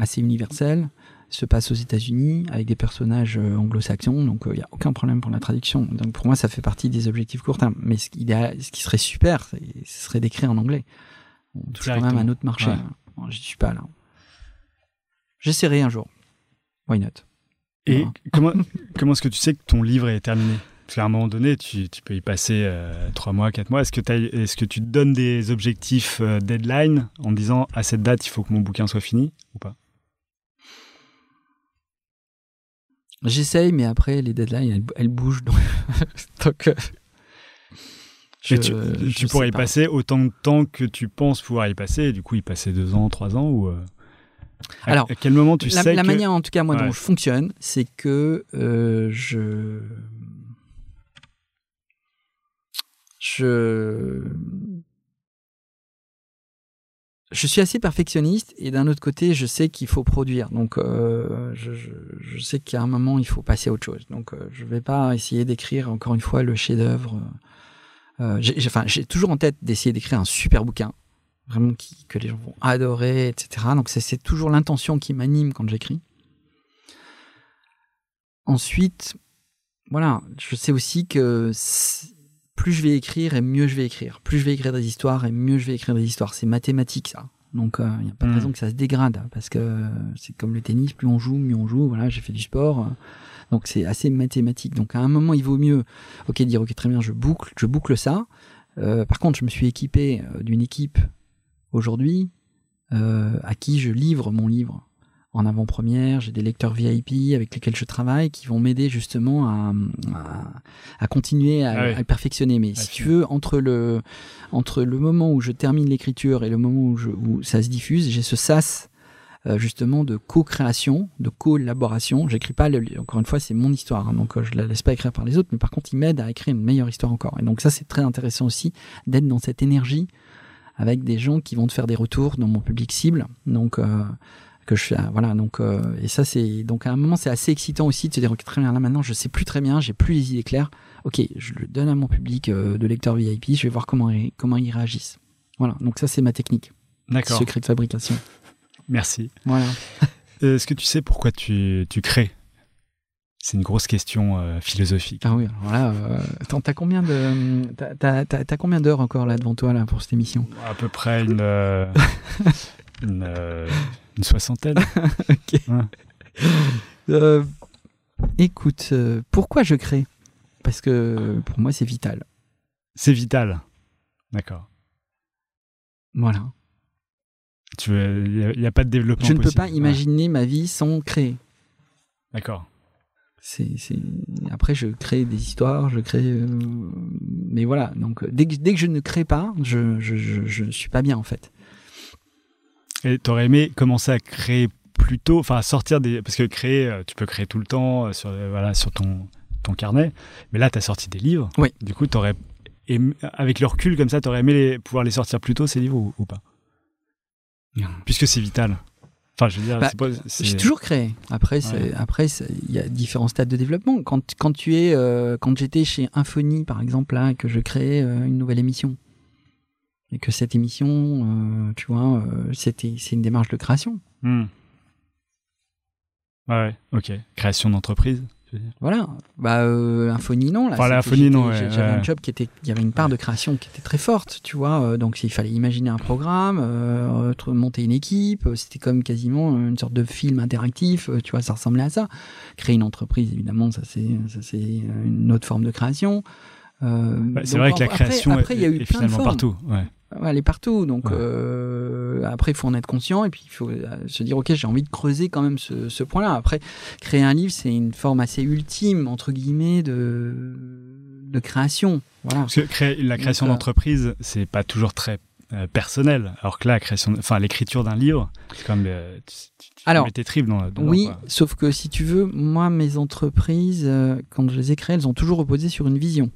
assez universelles. Se passe aux États-Unis avec des personnages anglo-saxons, donc il n'y a aucun problème pour la traduction. Donc pour moi, ça fait partie des objectifs court terme. Mais ce qui serait super, ce serait d'écrire en anglais. On touche quand même un autre marché. Ouais. Bon, je suis pas là. J'essaierai un jour. Why not? Et voilà. Comment est-ce que tu sais que ton livre est terminé? Parce qu'à un moment donné, tu peux y passer 3 mois, 4 mois. Est-ce que tu te donnes des objectifs deadline en disant à cette date, il faut que mon bouquin soit fini ou pas? J'essaye, mais après, les deadlines, elles bougent. Donc, tu pourrais y passer autant de temps que tu penses pouvoir y passer, et du coup, y passer 2 ans, 3 ans ou... Alors, à quel moment tu sais que... La manière, en tout cas, moi, dont je fonctionne, c'est que Je suis assez perfectionniste et d'un autre côté, je sais qu'il faut produire. Donc, je sais qu'à un moment, il faut passer à autre chose. Donc, je ne vais pas essayer d'écrire, encore une fois, le chef-d'œuvre. J'ai toujours en tête d'essayer d'écrire un super bouquin, vraiment que les gens vont adorer, etc. Donc, c'est toujours l'intention qui m'anime quand j'écris. Ensuite, voilà, je sais aussi que... Plus je vais écrire et mieux je vais écrire. Plus je vais écrire des histoires et mieux je vais écrire des histoires. C'est mathématique, ça. Donc, il n'y a pas de raison que ça se dégrade. Parce que c'est comme le tennis, plus on joue, mieux on joue. Voilà, j'ai fait du sport. Donc, c'est assez mathématique. Donc, à un moment, il vaut mieux dire, très bien, je boucle ça. Par contre, je me suis équipé d'une équipe aujourd'hui à qui je livre mon livre. En avant-première, j'ai des lecteurs VIP avec lesquels je travaille qui vont m'aider justement à continuer à le perfectionner. Mais si tu veux, entre le moment où je termine l'écriture et le moment où ça se diffuse, j'ai ce sas justement de co-création, de collaboration. J'écris pas, encore une fois, c'est mon histoire, hein, donc je la laisse pas écrire par les autres, mais par contre, ils m'aident à écrire une meilleure histoire encore. Et donc ça, c'est très intéressant aussi d'être dans cette énergie avec des gens qui vont te faire des retours dans mon public cible. Donc que je fais, voilà, donc et ça c'est donc à un moment c'est assez excitant aussi de se dire okay, très bien, là maintenant je sais plus très bien, j'ai plus les idées claires, ok, je le donne à mon public de lecteurs VIP, je vais voir comment ils réagissent. Voilà, donc ça c'est ma technique. D'accord. Secret de fabrication. Merci. Voilà. Est-ce que tu sais pourquoi tu crées? C'est une grosse question philosophique. Ah oui, alors là, t'as combien d'heures encore là devant toi là pour cette émission? À peu près une soixantaine. Ok. Ouais. Écoute, pourquoi je crée? Parce que pour moi, c'est vital. C'est vital. D'accord. Voilà. Il n'y a pas de développement possible. Je ne peux pas imaginer ma vie sans créer. D'accord. Après, je crée des histoires, je crée... Mais voilà, donc dès que je ne crée pas, je ne suis pas bien en fait. Et t'aurais aimé commencer à créer plus tôt, enfin à sortir des... Parce que créer, tu peux créer tout le temps sur ton carnet, mais là, t'as sorti des livres. Oui. Du coup, t'aurais aimé, avec le recul comme ça, t'aurais aimé pouvoir les sortir plus tôt, ces livres, ou pas? Puisque c'est vital. Enfin, je veux dire, c'est pas, j'ai toujours créé. Après, il y a différents stades de développement. Quand j'étais chez Infonie, par exemple, là, que je créais une nouvelle émission, et que cette émission, tu vois, c'est une démarche de création. Mmh. Ouais, ok. Création d'entreprise. Voilà, Infonie non, là, enfin, Infonie, non j'avais un job qui était, il y avait une part de création qui était très forte, tu vois, donc il fallait imaginer un programme, monter une équipe, c'était comme quasiment une sorte de film interactif, tu vois, ça ressemblait à ça. Créer une entreprise, évidemment, ça c'est une autre forme de création. C'est vrai que la création après, y a eu plein finalement de partout. Ouais. Elle est partout, donc après il faut en être conscient et puis il faut se dire ok, j'ai envie de creuser quand même ce point là. Après, créer un livre, c'est une forme assez ultime entre guillemets de création, voilà. Parce que la création d'entreprise, c'est pas toujours très personnel, alors que là l'écriture d'un livre, c'est quand même tu mets tes tripes dans oui, quoi. Sauf que si tu veux, moi mes entreprises, quand je les ai créées, elles ont toujours reposé sur une vision.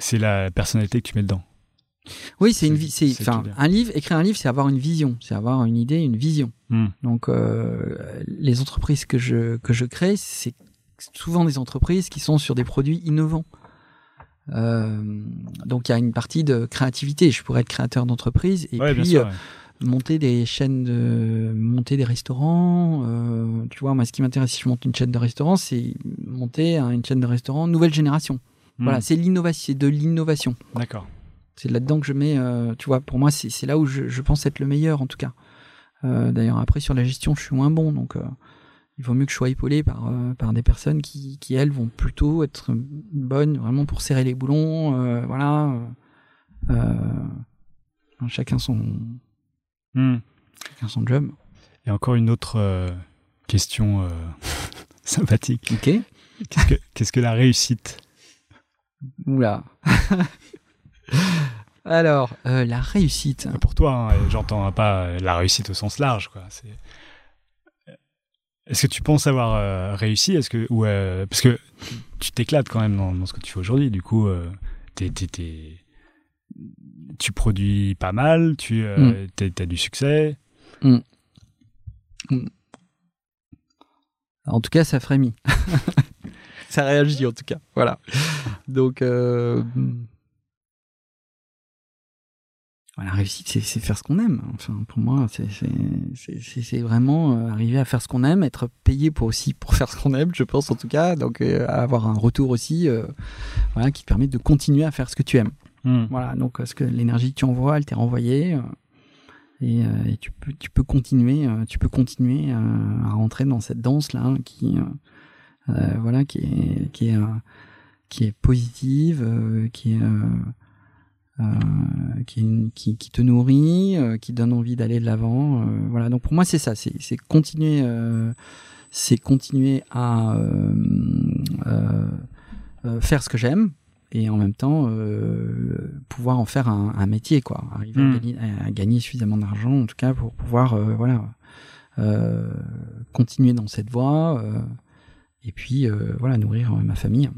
C'est la personnalité que tu mets dedans. Oui, un livre, écrire un livre, c'est avoir une vision, c'est avoir une idée, une vision. Donc, les entreprises que je crée, c'est souvent des entreprises qui sont sur des produits innovants. Donc, il y a une partie de créativité. Je pourrais être créateur d'entreprise et puis monter des chaînes, monter des restaurants. Tu vois, moi, ce qui m'intéresse, si je monte une chaîne de restaurants, c'est monter une chaîne de restaurants nouvelle génération. Voilà, c'est de l'innovation. D'accord. C'est là-dedans que je mets, tu vois, pour moi, c'est là où je pense être le meilleur, en tout cas. D'ailleurs, après, sur la gestion, je suis moins bon, donc il vaut mieux que je sois épaulé par des personnes qui, elles, vont plutôt être bonnes, vraiment, pour serrer les boulons, voilà. Chacun son job. Et encore une autre question sympathique. Ok. Qu'est-ce que la réussite ? Oula. Alors, la réussite. Pour toi, hein, j'entends pas la réussite au sens large, quoi. Est-ce que tu penses avoir réussi ? Parce que tu t'éclates quand même dans ce que tu fais aujourd'hui. Du coup, tu produis pas mal, t'as du succès. En tout cas, ça frémit. Ça réagit en tout cas, voilà. Donc, la réussite, c'est faire ce qu'on aime. Enfin, pour moi, c'est vraiment arriver à faire ce qu'on aime, être payé pour faire ce qu'on aime, je pense en tout cas. Donc, avoir un retour aussi, qui te permet de continuer à faire ce que tu aimes. Voilà. Donc, parce que l'énergie que tu envoies, elle t'est renvoyée, et tu peux continuer à rentrer dans cette danse là qui. Qui est positive, qui te nourrit, qui donne envie d'aller de l'avant, voilà. Donc pour moi c'est ça, c'est continuer à faire ce que j'aime et en même temps pouvoir en faire un métier, quoi, arriver à gagner suffisamment d'argent en tout cas pour pouvoir continuer dans cette voie. Et puis, nourrir ma famille.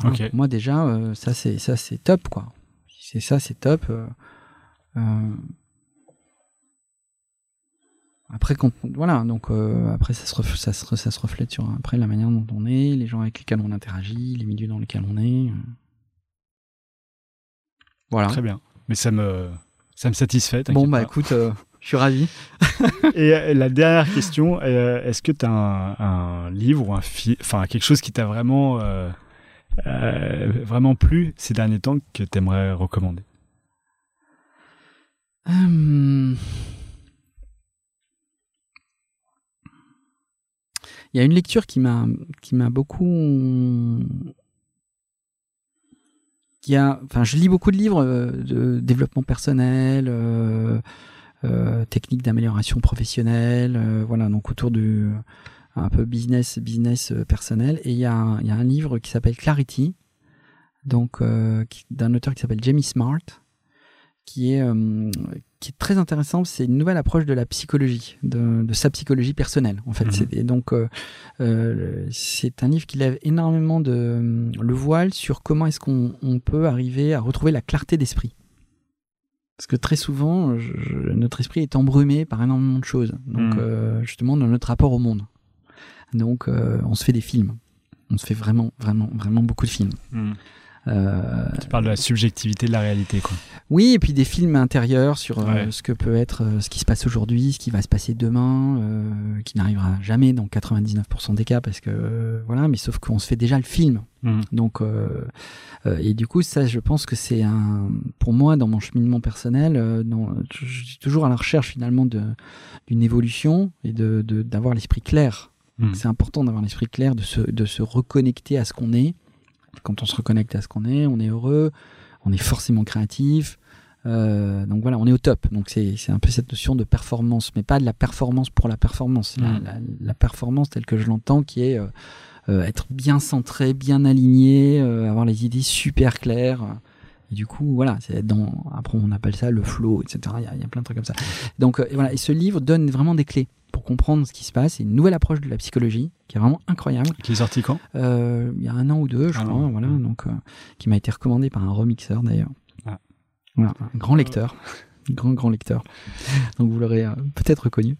Alors, okay. Pour moi, déjà, ça, c'est top, quoi. C'est ça, c'est top. Après, après ça se reflète sur après, la manière dont on est, les gens avec lesquels on interagit, les milieux dans lesquels on est. Voilà. Très bien. Mais ça me satisfait. Bon, bah écoute... Je suis ravi. Et la dernière question, est-ce que tu as un livre ou quelque chose qui t'a vraiment, vraiment plu ces derniers temps que tu aimerais recommander ? Il y a une lecture qui m'a beaucoup... je lis beaucoup de livres de développement personnel... techniques d'amélioration professionnelle, donc autour du un peu business personnel. Et il y a un livre qui s'appelle Clarity, donc d'un auteur qui s'appelle James Smart, qui est très intéressant. C'est une nouvelle approche de la psychologie, de sa psychologie personnelle en fait. C'est un livre qui lève énormément le voile sur comment est-ce qu'on peut arriver à retrouver la clarté d'esprit. Parce que très souvent, notre esprit est embrumé par énormément de choses. Donc, justement, dans notre rapport au monde. Donc, on se fait des films. On se fait vraiment, vraiment, vraiment beaucoup de films. Tu parles de la subjectivité de la réalité, quoi. Oui, et puis des films intérieurs sur ce que peut être, ce qui se passe aujourd'hui, ce qui va se passer demain, qui n'arrivera jamais dans 99% des cas, parce que voilà, mais sauf qu'on se fait déjà le film. Donc, et du coup, ça, je pense que c'est un, pour moi, dans mon cheminement personnel, je suis toujours à la recherche finalement d'une évolution et d'avoir l'esprit clair. C'est important d'avoir l'esprit clair, de se reconnecter à ce qu'on est. Quand on se reconnecte à ce qu'on est, on est heureux, on est forcément créatif. Donc voilà, on est au top. Donc c'est un peu cette notion de performance, mais pas de la performance pour la performance. La performance telle que je l'entends, qui est être bien centré, bien aligné, avoir les idées super claires. Et du coup, voilà, c'est après on appelle ça le flow, etc. Il y a plein de trucs comme ça. Donc voilà, et ce livre donne vraiment des clés pour comprendre ce qui se passe. C'est une nouvelle approche de la psychologie qui est vraiment incroyable. Qui est sortie quand ? Il y a 1 an ou 2, je crois. Voilà, donc qui m'a été recommandé par un remixeur d'ailleurs. Voilà, un grand lecteur. grand lecteur. Donc vous l'aurez peut-être reconnu.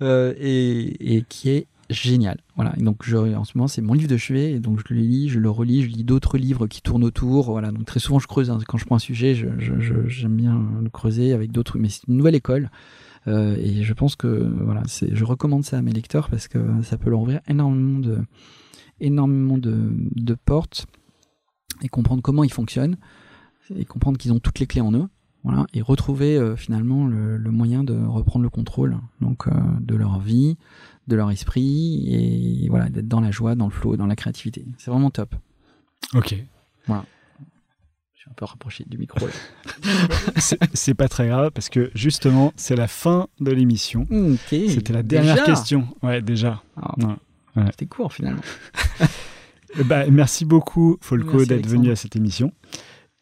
Et qui est génial. Voilà. Et donc en ce moment, c'est mon livre de chevet. Et donc je le lis, je le relis, je lis d'autres livres qui tournent autour. Voilà. Donc très souvent, je creuse. Hein, quand je prends un sujet, j'aime bien le creuser avec d'autres. Mais c'est une nouvelle école. Et je pense que voilà, je recommande ça à mes lecteurs parce que ça peut leur ouvrir énormément de portes et comprendre comment ils fonctionnent et comprendre qu'ils ont toutes les clés en eux. Voilà, et retrouver finalement le moyen de reprendre le contrôle donc, de leur vie, de leur esprit, et voilà, d'être dans la joie, dans le flow, dans la créativité. C'est vraiment top. Ok. Voilà. Je suis un peu rapproché du micro. C'est pas très grave parce que justement, c'est la fin de l'émission. Okay. C'était la dernière question. Ouais, déjà. C'était court finalement. Merci beaucoup, Folco, d'être venu à cette émission.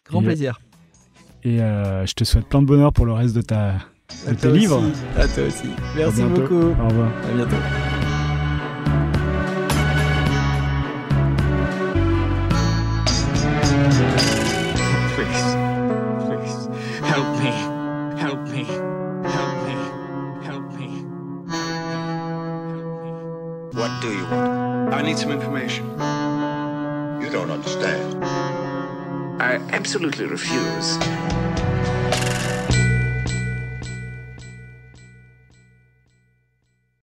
Grand plaisir. Et je te souhaite plein de bonheur pour le reste de tes livres. À toi aussi. Merci beaucoup. Au revoir. À bientôt. What do you want? I need some information. You don't understand. I absolutely refuse.